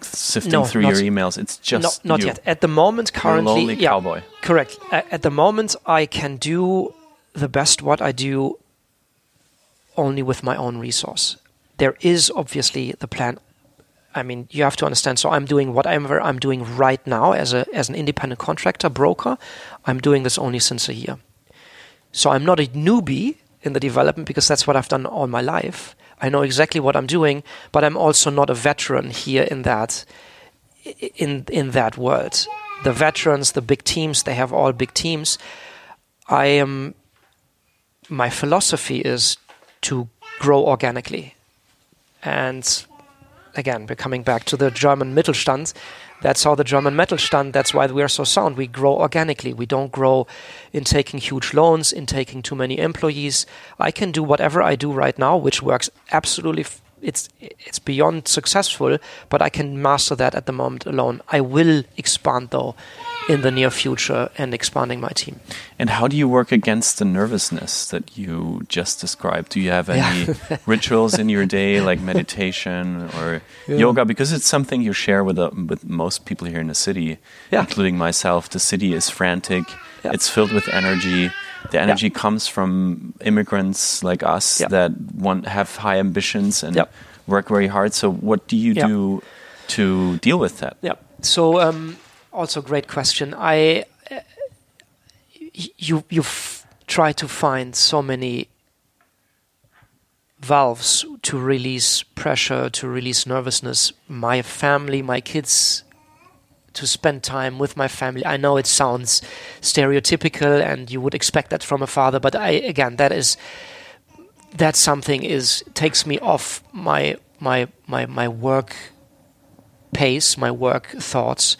sifting no, through your emails. It's just no, not you. Yet. At the moment, currently, a lonely yeah, cowboy. Correct. At the moment, I can do the best what I do only with my own resource. There is obviously the plan. I mean, you have to understand, so I'm doing whatever I'm doing right now as a as an independent contractor, broker. I'm doing this only since a year. So I'm not a newbie in the development, because that's what I've done all my life. I know exactly what I'm doing, but I'm also not a veteran here in that in in that world. The veterans, the big teams, they have all big teams. I am, my philosophy is to grow organically. And again, we're coming back to the German Mittelstand. That's how the German Mittelstand, that's why we are so sound. We grow organically. We don't grow in taking huge loans, in taking too many employees. I can do whatever I do right now, which works absolutely, f- it's it's beyond successful, but I can master that at the moment alone. I will expand, though, in the near future, and expanding my team. And how do you work against the nervousness that you just described? Do you have any yeah. rituals in your day, like meditation or yeah. yoga? Because it's something you share with, uh, with most people here in the city, yeah. including myself. The city is frantic. Yeah. It's filled with energy. The energy yeah. comes from immigrants like us yeah. that want have high ambitions and yeah. work very hard. So what do you yeah. do to deal with that? Yeah. So... Um, Also, great question. I uh, you you f- try to find so many valves to release pressure, to release nervousness. My family, my kids, to spend time with my family. I know it sounds stereotypical, and you would expect that from a father, but I again, that is that something is takes me off my my my my work pace, my work thoughts.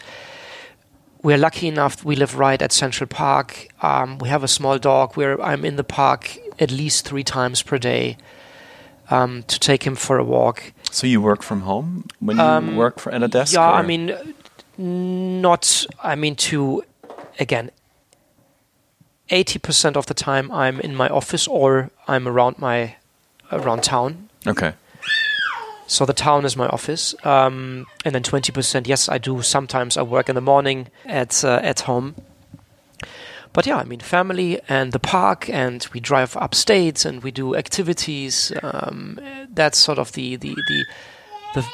We're lucky enough, we live right at Central Park. Um, we have a small dog. We're, I'm in the park at least three times per day um, to take him for a walk. So you work from home when you um, work for, at a desk? Yeah, or? I mean, not, I mean, to, again, eighty percent of the time I'm in my office or I'm around my around town. Okay. So the town is my office, um, and then twenty percent. Yes, I do. Sometimes I work in the morning at uh, at home. But yeah, I mean, family and the park, and we drive upstate and we do activities. Um, that's sort of the the, the the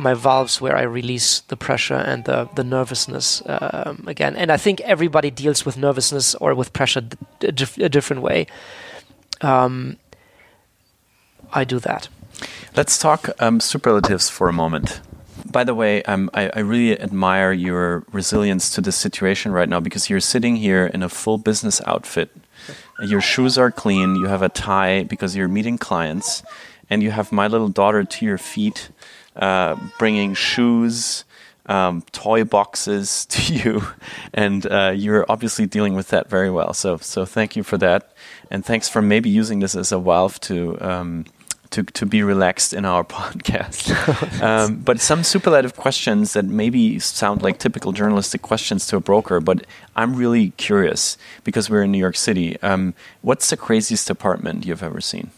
my valves where I release the pressure and the the nervousness um, again. And I think everybody deals with nervousness or with pressure a, dif- a different way. Um, I do that. Let's talk um, superlatives for a moment. By the way, um, I, I really admire your resilience to this situation right now, because you're sitting here in a full business outfit. Your shoes are clean. You have a tie because you're meeting clients. And you have my little daughter to your feet, uh, bringing shoes, um, toy boxes to you. And uh, you're obviously dealing with that very well. So so thank you for that. And thanks for maybe using this as a valve to... Um, To, to be relaxed in our podcast. um, but some superlative questions that maybe sound like typical journalistic questions to a broker, but I'm really curious because we're in New York City. Um, what's the craziest apartment you've ever seen?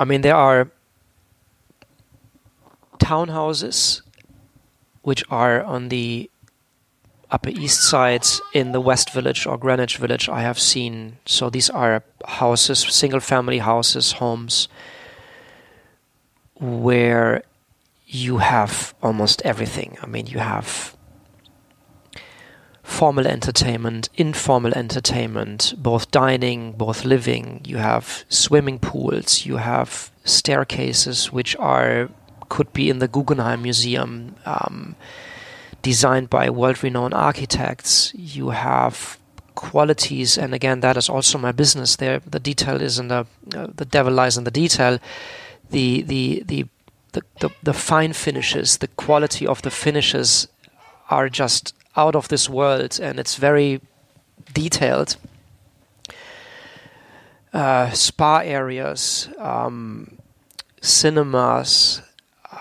I mean, there are townhouses which are on the Upper East Side in the West Village or Greenwich Village I have seen. So these are houses, single family houses, homes, where you have almost everything. I mean, you have formal entertainment, informal entertainment, both dining, both living. You have swimming pools, you have staircases which are could be in the Guggenheim Museum, um, designed by world-renowned architects. You have qualities, and again, that is also my business. There, the detail is in the uh, the devil lies in the detail. The the, the the the the fine finishes, the quality of the finishes, are just out of this world, and it's very detailed. Uh, spa areas, um, cinemas.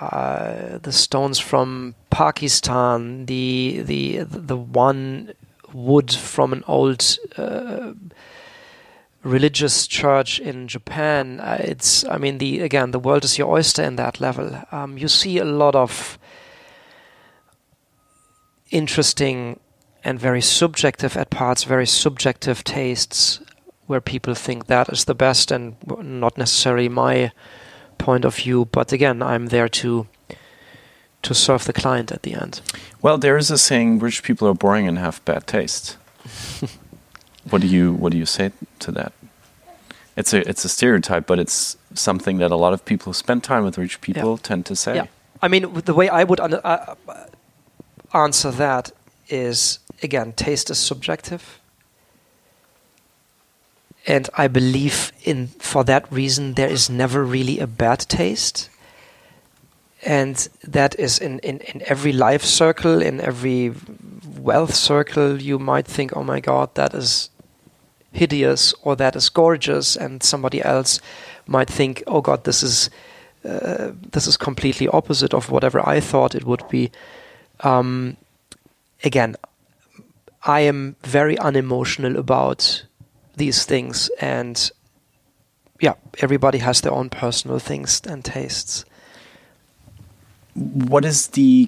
Uh, the stones from Pakistan, the the the one wood from an old uh, religious church in Japan. Uh, it's I mean the again the world is your oyster in that level. Um, you see a lot of interesting and very subjective at parts, very subjective tastes where people think that is the best, and not necessarily my point of view, but again, I'm there to to serve the client at the end. Well, there is a saying: rich people are boring and have bad taste. What do you What do you say to that? It's a It's a stereotype, but it's something that a lot of people who spend time with rich people yeah. tend to say. Yeah. I mean, the way I would un- uh, answer that is, again, taste is subjective. And I believe in, for that reason, there is never really a bad taste. And that is in, in, in every life circle, in every wealth circle, you might think, oh my God, that is hideous, or that is gorgeous. And somebody else might think, oh God, this is uh, this is completely opposite of whatever I thought it would be. Um, again, I am very unemotional about these things, and yeah, everybody has their own personal things and tastes. What is the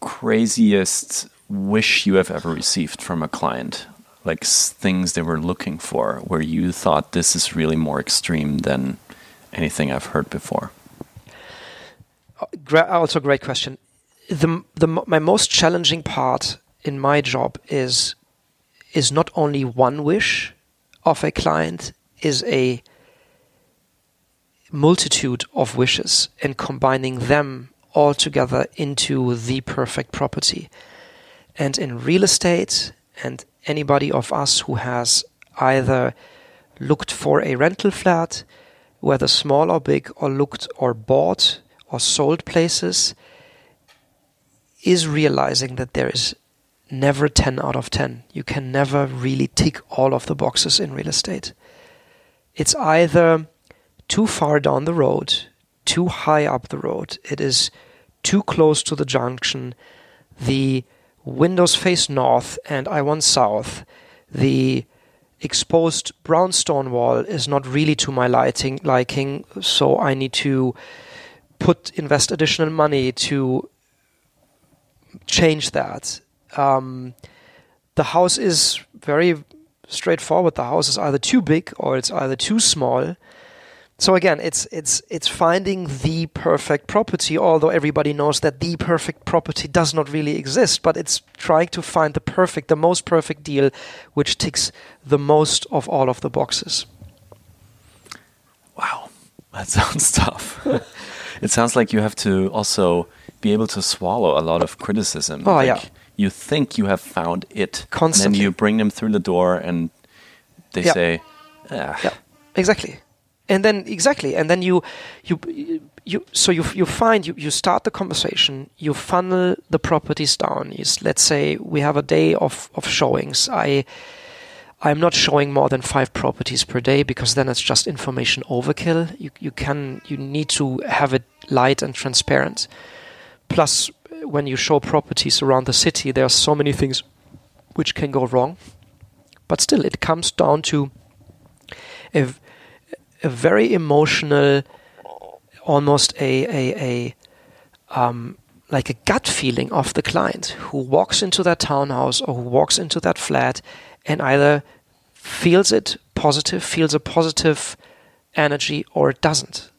craziest wish you have ever received from a client? Like things they were looking for, where you thought this is really more extreme than anything I've heard before? Also, great question. The, the, my most challenging part in my job is is not only one wish of a client, is a multitude of wishes and combining them all together into the perfect property. And in real estate, and anybody of us who has either looked for a rental flat, whether small or big, or looked or bought or sold places, is realizing that there is never ten out of ten. You can never really tick all of the boxes in real estate. It's either too far down the road, too high up the road. It is too close to the junction. The windows face north and I one south. The exposed brown stone wall is not really to my lighting liking, so I need to put invest additional money to change that. Um, the house is very straightforward. The house is either too big or it's either too small. So again, it's it's it's finding the perfect property, although everybody knows that the perfect property does not really exist, but it's trying to find the perfect, the most perfect deal, which ticks the most of all of the boxes. Wow, that sounds tough. It sounds like you have to also be able to swallow a lot of criticism. Oh, like yeah. You think you have found it. Constantly. And then you bring them through the door and they yeah. say, ah. Yeah, exactly. And then exactly, and then you, you, you. So you you find you, you start the conversation. You funnel the properties down. You, let's say we have a day of, of showings. I, I'm not showing more than five properties per day because then it's just information overkill. You you can you need to have it light and transparent. Plus, when you show properties around the city, there are so many things which can go wrong. But still, it comes down to if. A very emotional, almost a, a, a um, like a gut feeling of the client who walks into that townhouse or who walks into that flat and either feels it positive, feels a positive energy, or it doesn't.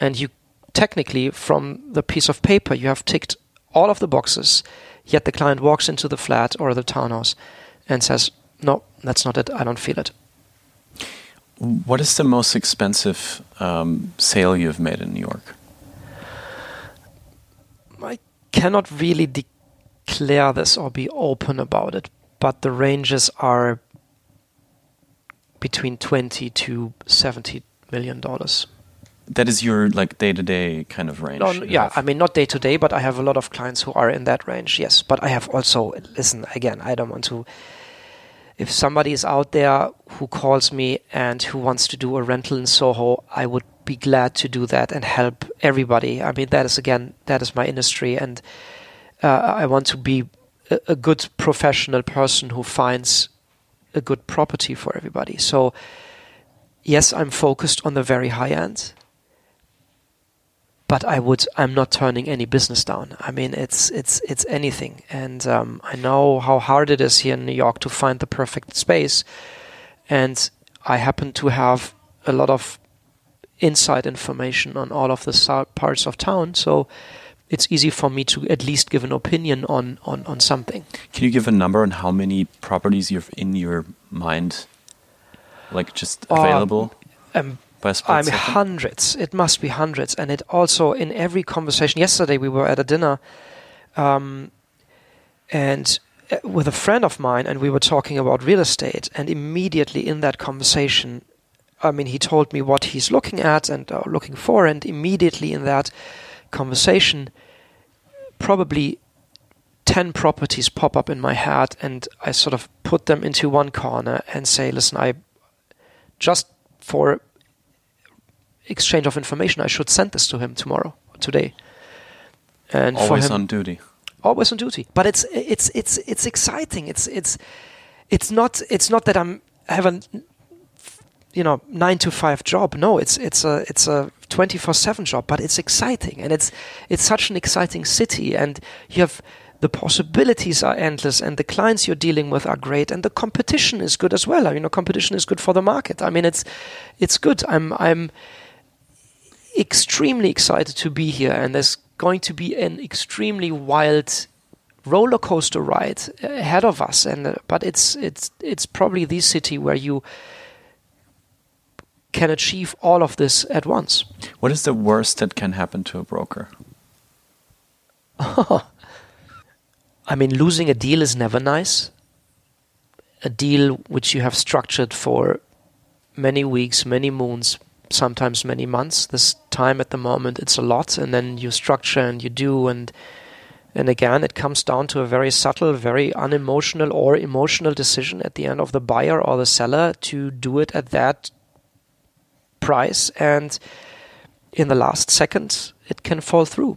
And you technically, from the piece of paper, you have ticked all of the boxes, yet the client walks into the flat or the townhouse and says, no, that's not it, I don't feel it. What is the most expensive um, sale you've made in New York? I cannot really de- declare this or be open about it, but the ranges are between twenty to seventy million dollars. That is your like day-to-day kind of range? No, yeah, I mean, not day-to-day, but I have a lot of clients who are in that range, yes. But I have also, listen, again, I don't want to... If somebody is out there who calls me and who wants to do a rental in Soho, I would be glad to do that and help everybody. I mean, that is, again, that is my industry. And uh, I want to be a, a good professional person who finds a good property for everybody. So, yes, I'm focused on the very high end, but I would, I'm not turning any business down. I mean, it's it's it's anything. And um, I know how hard it is here in New York to find the perfect space. And I happen to have a lot of inside information on all of the parts of town. So it's easy for me to at least give an opinion on, on, on something. Can you give a number on how many properties you've in your mind, like just available? Uh, um, I mean, hundreds. It must be hundreds. And it also, in every conversation, yesterday we were at a dinner um, and uh, with a friend of mine, and we were talking about real estate, and immediately in that conversation, I mean, he told me what he's looking at and uh, looking for, and immediately in that conversation, probably ten properties pop up in my head, and I sort of put them into one corner and say, listen, I just for... exchange of information, I should send this to him tomorrow, today. And always for him, on duty. Always on duty. But it's it's it's it's exciting. It's it's it's not it's not that I'm I have a you know nine to five job. No, it's it's a it's a twenty-four seven job. But it's exciting, and it's it's such an exciting city, and you have the possibilities are endless, and the clients you're dealing with are great, and the competition is good as well. You know, competition is good for the market. I mean, it's it's good. I'm I'm. extremely excited to be here, and there's going to be an extremely wild roller coaster ride ahead of us. And uh, but it's it's it's probably the city where you can achieve all of this at once. What is the worst that can happen to a broker? I mean, losing a deal is never nice. A deal which you have structured for many weeks, many moons, sometimes many months. This time at the moment, it's a lot, and then you structure and you do, and and again, it comes down to a very subtle, very unemotional or emotional decision at the end of the buyer or the seller to do it at that price, and in the last second, it can fall through.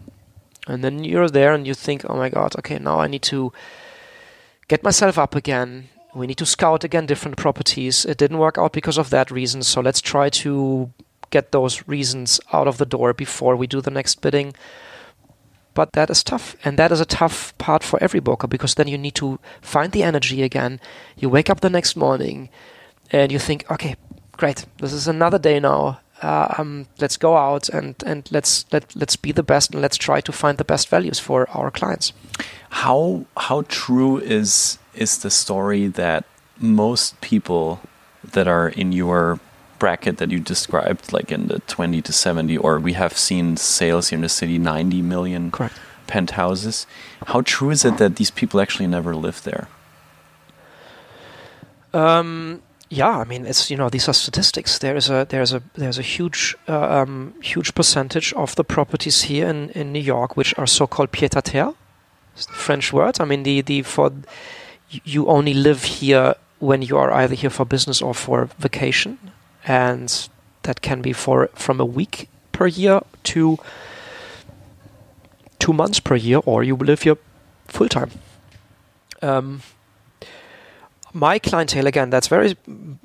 And then you're there and you think, oh my God, okay, now I need to get myself up again. We need to scout again different properties. It didn't work out because of that reason, so let's try to get those reasons out of the door before we do the next bidding. But that is tough, and that is a tough part for every broker, because then you need to find the energy again. You wake up the next morning and you think, okay, great, this is another day now. Uh, um, let's go out and, and let's let let's be the best, and let's try to find the best values for our clients. How how true is is the story that most people that are in your bracket that you described, like in the twenty to seventy, or we have seen sales here in the city, ninety million Correct. Penthouses. How true is it that these people actually never live there? Um. Yeah, I mean, it's, you know, these are statistics. There is a there's a there's a huge uh, um, huge percentage of the properties here in, in New York which are so-called pied-à-terre, French word. I mean, the the for you only live here when you are either here for business or for vacation, and that can be for from a week per year to two months per year, or you live here full time. Um, My clientele, again, that's very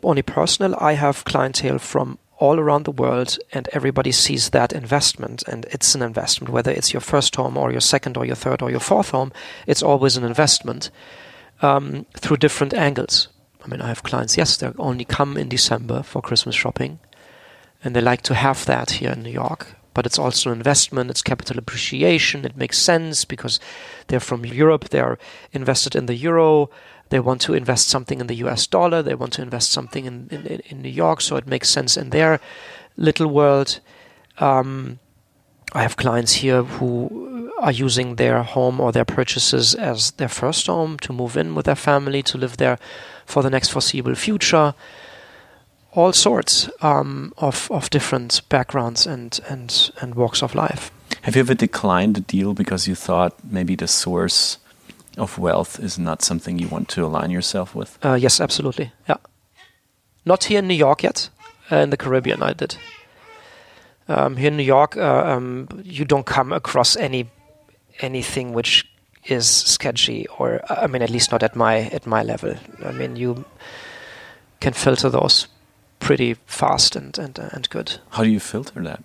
only personal. I have clientele from all around the world, and everybody sees that investment, and it's an investment, whether it's your first home or your second or your third or your fourth home. It's always an investment um, through different angles. I mean, I have clients, yes, they only come in December for Christmas shopping, and they like to have that here in New York. But it's also an investment, it's capital appreciation, it makes sense because they're from Europe, they're invested in the euro, they want to invest something in the U S dollar, they want to invest something in, in, in New York, so it makes sense in their little world. Um, I have clients here who are using their home or their purchases as their first home to move in with their family, to live there for the next foreseeable future. All sorts um, of of different backgrounds and, and and walks of life. Have you ever declined a deal because you thought maybe the source of wealth is not something you want to align yourself with? Uh, yes, absolutely. Yeah, not here in New York yet. Uh, in the Caribbean, I did. Um, here in New York, uh, um, you don't come across any anything which is sketchy, or I mean, at least not at my at my level. I mean, you can filter those pretty fast and, and, and good. How do you filter that?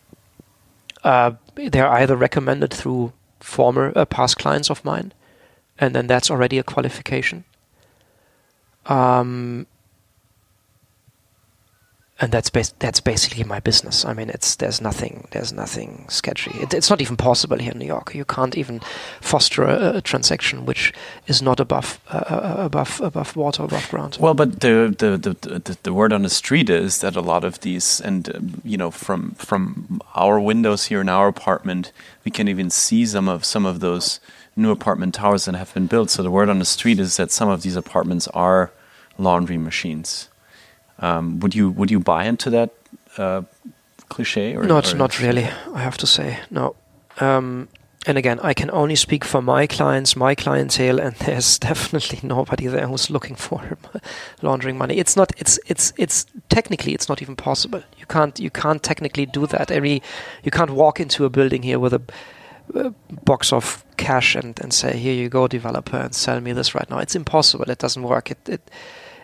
Uh, they're either recommended through former uh, past clients of mine, and then that's already a qualification. Um, and that's bas- that's basically my business. I mean, it's there's nothing there's nothing sketchy. It, it's not even possible here in New York. You can't even foster a, a transaction which is not above uh, above above water, above ground. Well, but the the, the the the word on the street is that a lot of these, and uh, you know, from from our windows here in our apartment, we can even see some of some of those new apartment towers that have been built. So the word on the street is that some of these apartments are laundry machines. Um, would you would you buy into that uh, cliche? Or, not or not really, I have to say, no. Um, and again, I can only speak for my clients, my clientele, and there's definitely nobody there who's looking for laundering money. It's not. It's it's it's technically it's not even possible. You can't you can't technically do that. Every you can't walk into a building here with a, a box of cash and, and say, here you go, developer, and sell me this right now. It's impossible. It doesn't work. It it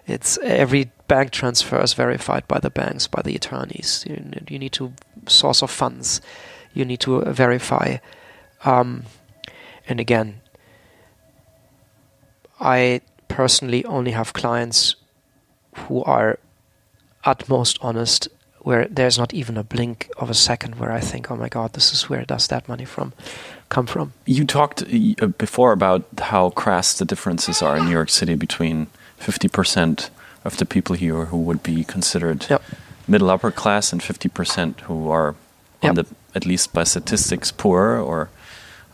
it's every bank transfer is verified by the banks, by the attorneys. You, you need to source of funds. You need to verify. Um, and again, I personally only have clients who are at most honest, where there's not even a blink of a second where I think, oh my God, this is where does that money from come from? You talked uh, before about how crass the differences are in New York City between fifty percent of the people here who would be considered yep. middle upper class, and fifty percent who are on yep. the, at least by statistics, poor or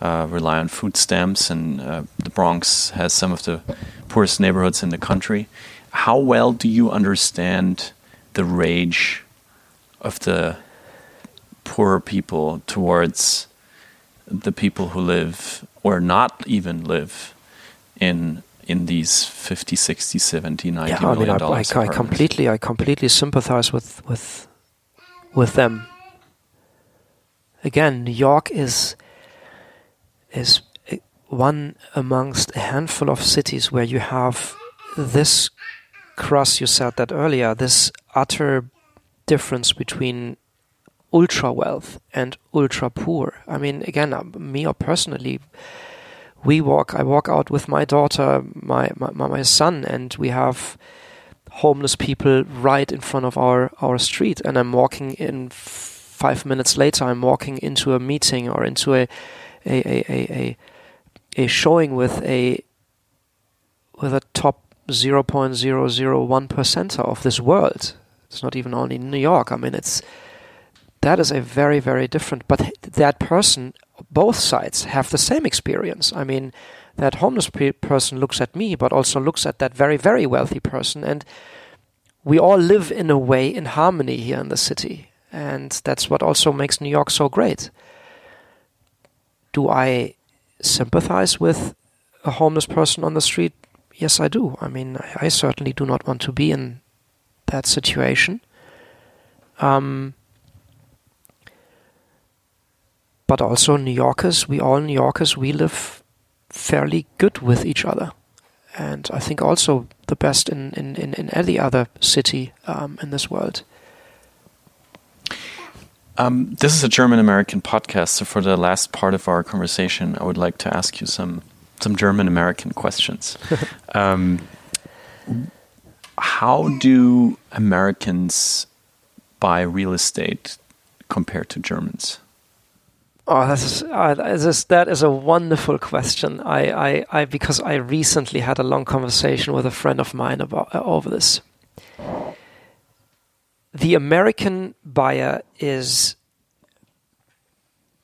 uh, rely on food stamps, and uh, the Bronx has some of the poorest neighborhoods in the country. How well do you understand the rage of the poorer people towards the people who live or not even live in in these fifty, sixty, seventy, ninety yeah, I million mean, I, dollars I, I completely I completely sympathize with with with them. Again, New York is is one amongst a handful of cities where you have this cross, you said that earlier, this utter difference between ultra-wealth and ultra-poor. I mean, again, uh, me or personally, we walk, I walk out with my daughter, my, my, my son, and we have homeless people right in front of our, our street, and I'm walking in five minutes later, I'm walking into a meeting or into a a a a, a, a showing with a with a top zero point zero zero one percent of this world. It's not even only New York. I mean, it's that is a very, very different. But that person, both sides have the same experience. I mean, that homeless pe- person looks at me, but also looks at that very, very wealthy person, and we all live in a way in harmony here in the city, and that's what also makes New York so great. Do I sympathize with a homeless person on the street? Yes, I do. I mean, I, I certainly do not want to be in that situation. Um, but also New Yorkers, we all New Yorkers, we live fairly good with each other. And I think also the best in, in, in, in any other city um, in this world. Um, this is a German-American podcast, so for the last part of our conversation, I would like to ask you some some German-American questions. um, how do Americans buy real estate compared to Germans? Oh, that is, uh, that is, that is a wonderful question. I, I, I, because I recently had a long conversation with a friend of mine about uh, over this. The American buyer is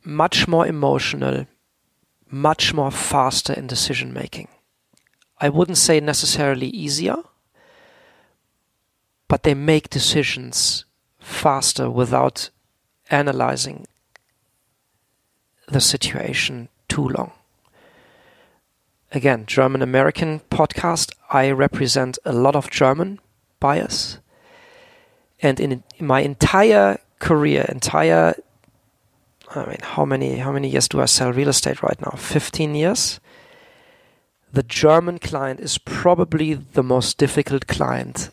much more emotional, much more faster in decision making. I wouldn't say necessarily easier, but they make decisions faster without analyzing the situation too long. Again, German American podcast, I represent a lot of German buyers. And in, in my entire career, entire, I mean, how many how many years do I sell real estate right now? fifteen years. The German client is probably the most difficult client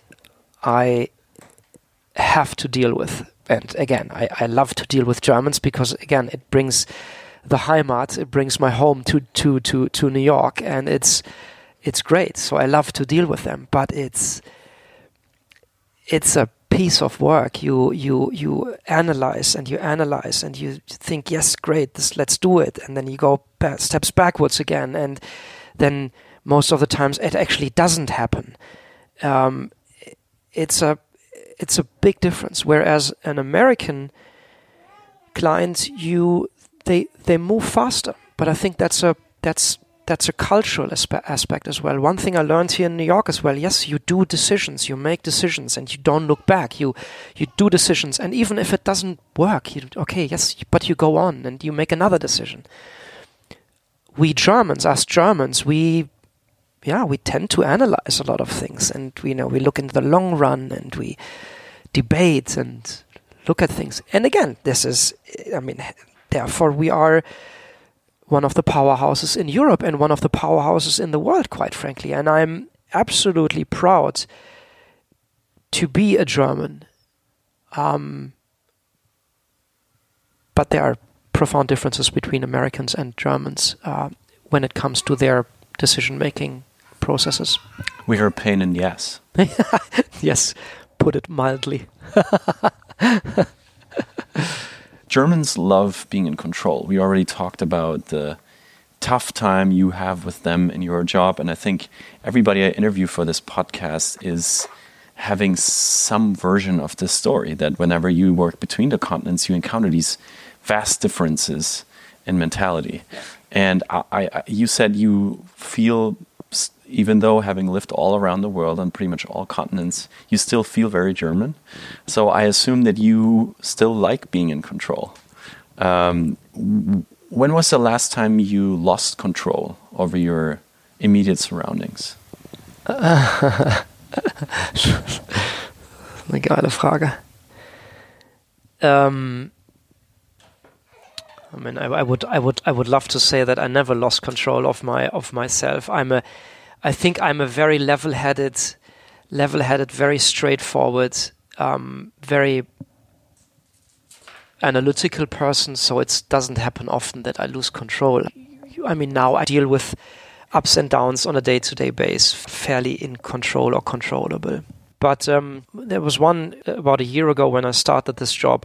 I have to deal with. And again, I, I love to deal with Germans because, again, it brings the Heimat, it brings my home to, to, to, to New York, and it's it's great. So I love to deal with them, but it's it's a piece of work. You you you analyze and you analyze and you think, yes, great, this, let's do it, and then you go ba- steps backwards again, and then most of the times it actually doesn't happen. Um, it's a it's a big difference. Whereas an American client, you they they move faster, but I think that's a that's that's a cultural aspe- aspect as well. One thing I learned here in New York as well, yes, you do decisions, you make decisions, and you don't look back. You you do decisions, and even if it doesn't work, you, okay, yes, but you go on and you make another decision. We Germans, us Germans, we, yeah, we tend to analyze a lot of things, and we, you know, we look into the long run, and we debate and look at things. And again, this is, I mean, therefore we are one of the powerhouses in Europe and one of the powerhouses in the world, quite frankly. And I'm absolutely proud to be a German. Um, but there are profound differences between Americans and Germans uh, when it comes to their decision-making processes. We are a pain in the ass. Yes, put it mildly. Germans love being in control. We already talked about the tough time you have with them in your job. And I think everybody I interview for this podcast is having some version of this story, that whenever you work between the continents, you encounter these vast differences in mentality. And I, I, you said you feel, even though having lived all around the world on pretty much all continents, you still feel very German. So I assume that you still like being in control. Um, when was the last time you lost control over your immediate surroundings? Uh, Eine geile Frage. Um, I mean, I, I would, I would, I would love to say that I never lost control of my of myself. I'm a, I think I'm a very level-headed, level-headed, very straightforward, um, very analytical person. So it doesn't happen often that I lose control. I mean, now I deal with ups and downs on a day-to-day basis, fairly in control or controllable. But um, there was one about a year ago when I started this job.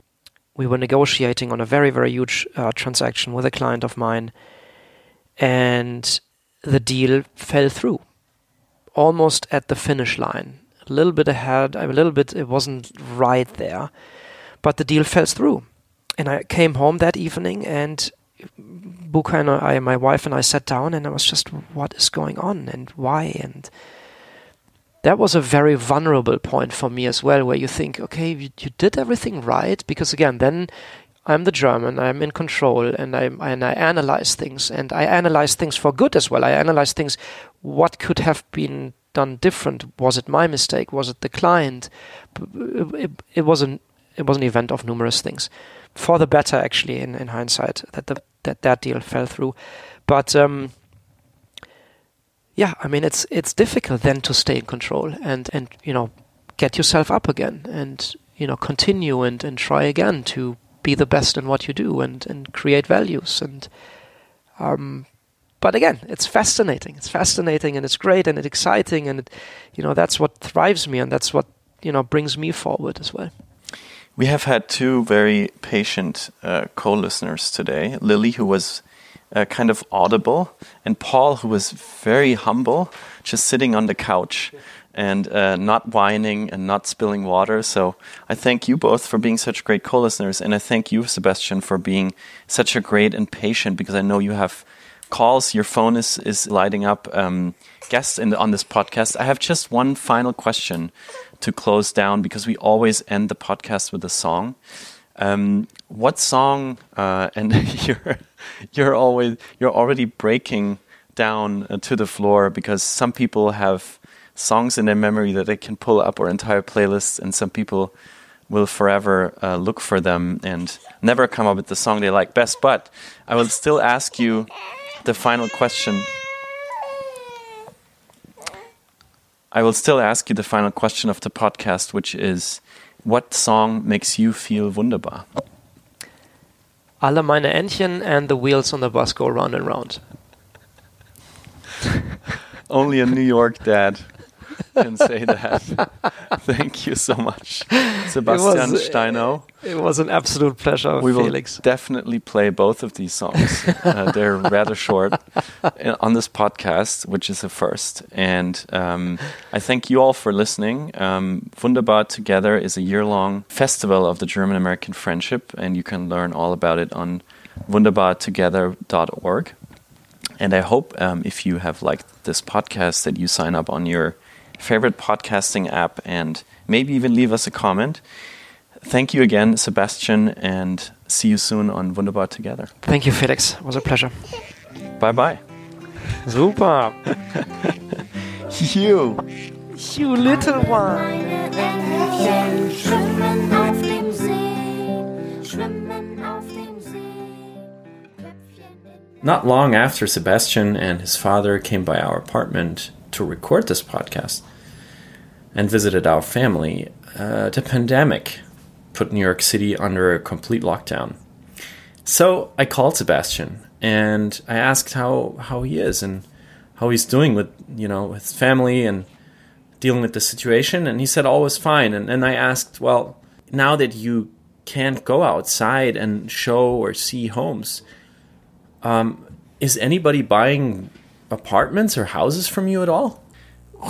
We were negotiating on a very, very huge uh, transaction with a client of mine, and the deal fell through almost at the finish line. A little bit ahead, a little bit, it wasn't right there, but the deal fell through. And I came home that evening, and Buka and I, my wife and I, sat down, and I was just, what is going on and why? And that was a very vulnerable point for me as well, where you think, okay, you, you did everything right, because again, then I'm the German, I'm in control, and I and I analyze things, and I analyze things for good as well. I analyze things, what could have been done different? Was it my mistake? Was it the client? It, it, it was an it was an event of numerous things, for the better actually, in, in hindsight, that the, that that deal fell through, but. Um, Yeah, I mean, it's it's difficult then to stay in control and, and you know, get yourself up again and, you know, continue and, and try again to be the best in what you do and, and create values. And um, but again, it's fascinating. It's fascinating and it's great and it's exciting and, it, you know, that's what thrives me and that's what, you know, brings me forward as well. We have had two very patient uh, co-listeners today. Lily, who was... Uh, kind of audible, and Paul, who was very humble, just sitting on the couch and uh, not whining and not spilling water. So I thank you both for being such great co-listeners, and I thank you, Sebastian, for being such a great and patient, because I know you have calls, your phone is, is lighting up um, guests in the, on this podcast. I have just one final question to close down, because we always end the podcast with a song. Um, what song, uh, and you're, you're always, you're already breaking down uh, to the floor, because some people have songs in their memory that they can pull up, or entire playlists, and some people will forever uh, look for them and never come up with the song they like best. But I will still ask you the final question. I will still ask you the final question of the podcast, which is, what song makes you feel wunderbar? Alle meine Entchen and the wheels on the bus go round and round. Only a New York dad can say that. Thank you so much, Sebastian Steinau. It was an absolute pleasure, we Felix. We will definitely play both of these songs. uh, they're rather short on this podcast, which is a first. And um, I thank you all for listening. Um, Wunderbar Together is a year-long festival of the German-American friendship, and you can learn all about it on wunderbar together dot org. And I hope um, if you have liked this podcast that you sign up on your favorite podcasting app and maybe even leave us a comment. Thank you again, Sebastian, and see you soon on Wunderbar Together. Thank you, Felix. It was a pleasure. Bye-bye. Super. You. You little one. Not long after Sebastian and his father came by our apartment to record this podcast and visited our family, uh, the pandemic put New York City under a complete lockdown. So I called Sebastian and I asked how, how he is and how he's doing with, you know, his family and dealing with the situation. And he said all was fine. And then I asked, well, now that you can't go outside and show or see homes, um, is anybody buying apartments or houses from you at all?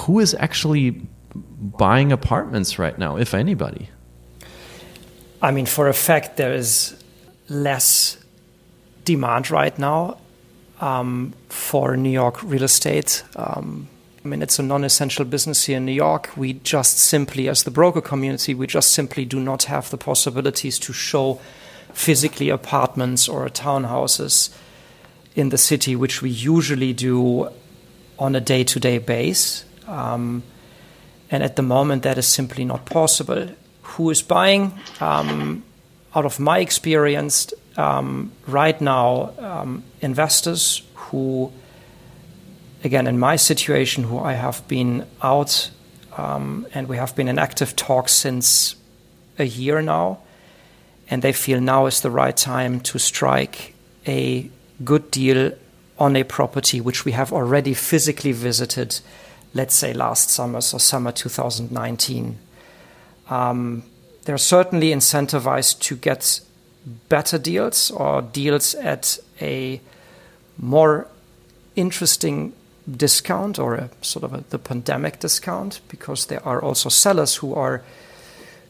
Who is actually buying apartments right now, if anybody? I mean, for a fact, there is less demand right now um, for New York real estate. Um, I mean, it's a non-essential business here in New York. We just simply, as the broker community, we just simply do not have the possibilities to show physically apartments or townhouses in the city, which we usually do on a day-to-day basis. Um, and at the moment, that is simply not possible. Who is buying? Um, out of my experience, um, right now um, investors who, again, in my situation, who I have been out um, and we have been in active talks since a year now, and they feel now is the right time to strike a good deal on a property which we have already physically visited, let's say last summer, so summer two thousand nineteen. Um, they're certainly incentivized to get better deals or deals at a more interesting discount or a sort of a, the pandemic discount, because there are also sellers who are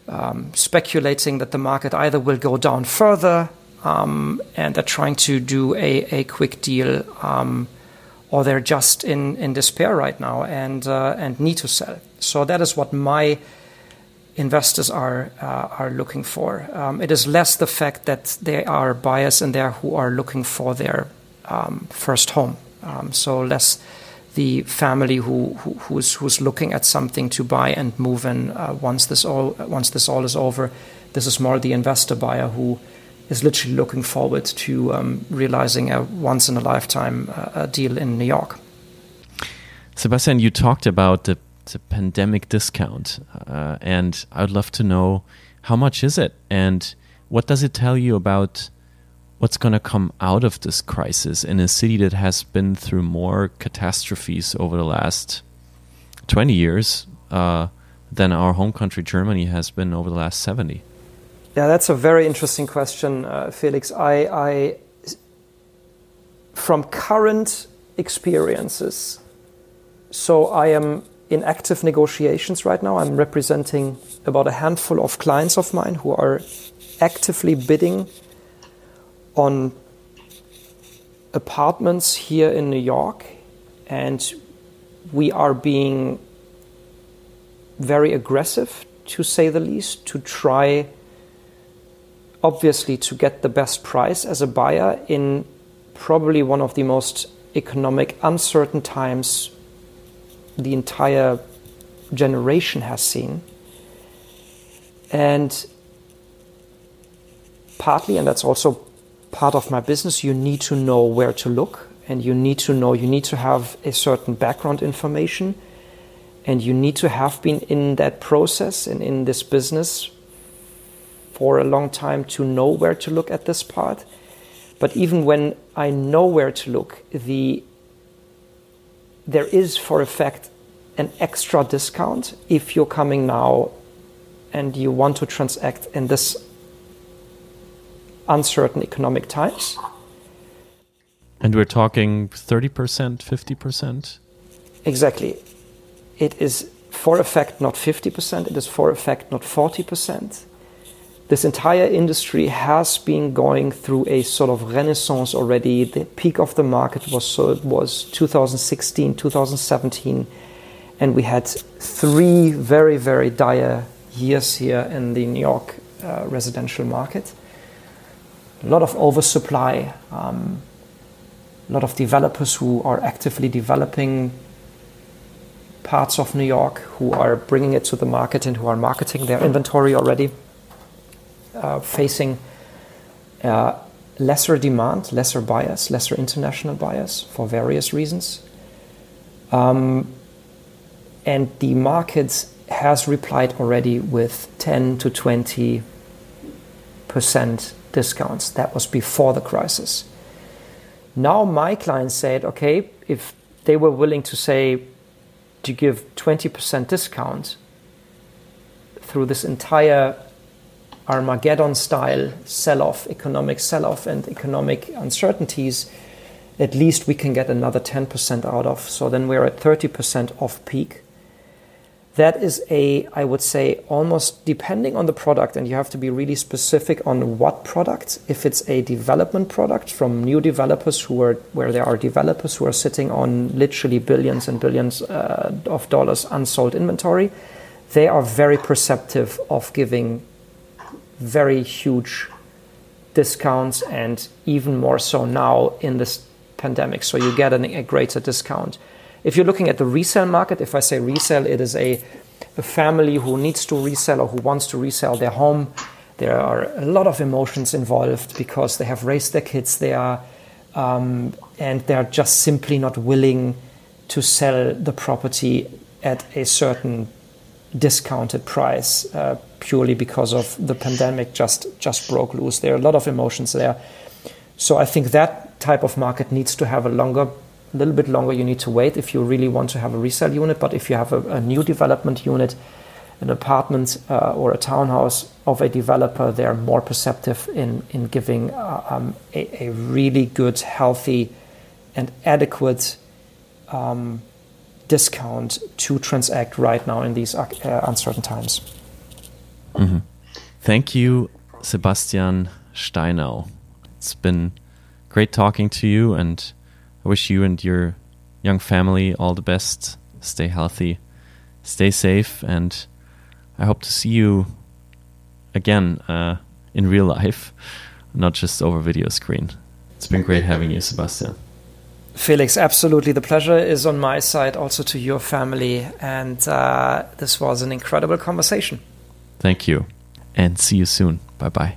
um, speculating that the market either will go down further um, and they're trying to do a, a quick deal um, or they're just in, in despair right now and uh, and need to sell. So that is what my investors are uh, are looking for. Um, it is less the fact that there are buyers in there who are looking for their um, first home. Um, so less the family who, who who's who's looking at something to buy and move in uh, once this all once this all is over. This is more the investor buyer who is literally looking forward to um, realizing a once-in-a-lifetime uh, deal in New York. Sebastian, you talked about the, the pandemic discount, uh, and I would love to know how much is it, and what does it tell you about what's going to come out of this crisis in a city that has been through more catastrophes over the last twenty years uh, than our home country, Germany, has been over the last seventy? Yeah, that's a very interesting question, uh, Felix. I, I, from current experiences, so I am in active negotiations right now. I'm representing about a handful of clients of mine who are actively bidding on apartments here in New York, and we are being very aggressive, to say the least, to try obviously to get the best price as a buyer in probably one of the most economic uncertain times the entire generation has seen. And partly, and that's also part of my business, you need to know where to look, and you need to know, you need to have a certain background information, and you need to have been in that process and in this business for a long time to know where to look at this part. But even when I know where to look, the there is for a fact an extra discount if you're coming now and you want to transact in this uncertain economic times. And we're talking thirty percent, fifty percent? Exactly. It is for a fact not fifty percent, it is for a fact not forty percent. This entire industry has been going through a sort of renaissance already. The peak of the market was so it was two thousand sixteen, two thousand seventeen, and we had three very, very dire years here in the New York uh, residential market. A lot of oversupply, um, a lot of developers who are actively developing parts of New York, who are bringing it to the market and who are marketing their inventory already. Uh, facing uh, lesser demand, lesser buyers, lesser international buyers for various reasons. Um, and the market has replied already with ten to twenty percent discounts. That was before the crisis. Now my clients said, okay, if they were willing to say to give twenty percent discount through this entire Armageddon-style sell-off, economic sell-off and economic uncertainties, at least we can get another ten percent out of. So then we're at thirty percent off peak. That is a, I would say, almost depending on the product, and you have to be really specific on what product. If it's a development product from new developers who are, where there are developers who are sitting on literally billions and billions uh, of dollars unsold inventory, they are very perceptive of giving very huge discounts, and even more so now in this pandemic. So you get an, a greater discount. If you're looking at the resale market, if I say resale, it is a, a family who needs to resell or who wants to resell their home. There are a lot of emotions involved because they have raised their kids there, um, and they're just simply not willing to sell the property at a certain discounted price uh, purely because of the pandemic just, just broke loose. There are a lot of emotions there. So I think that type of market needs to have a longer, a little bit longer you need to wait if you really want to have a resale unit. But if you have a, a new development unit, an apartment uh, or a townhouse of a developer, they're more perceptive in, in giving uh, um, a, a really good, healthy and adequate um, discount to transact right now in these uh, uncertain times. Mm-hmm. Thank you, Sebastian Steinau. It's been great talking to you, and I wish you and your young family all the best. Stay healthy, stay safe, and I hope to see you again uh, in real life, not just over video screen. It's been great having you, Sebastian. Felix, absolutely. The pleasure is on my side, also to your family. And uh, this was an incredible conversation. Thank you. And see you soon. Bye-bye.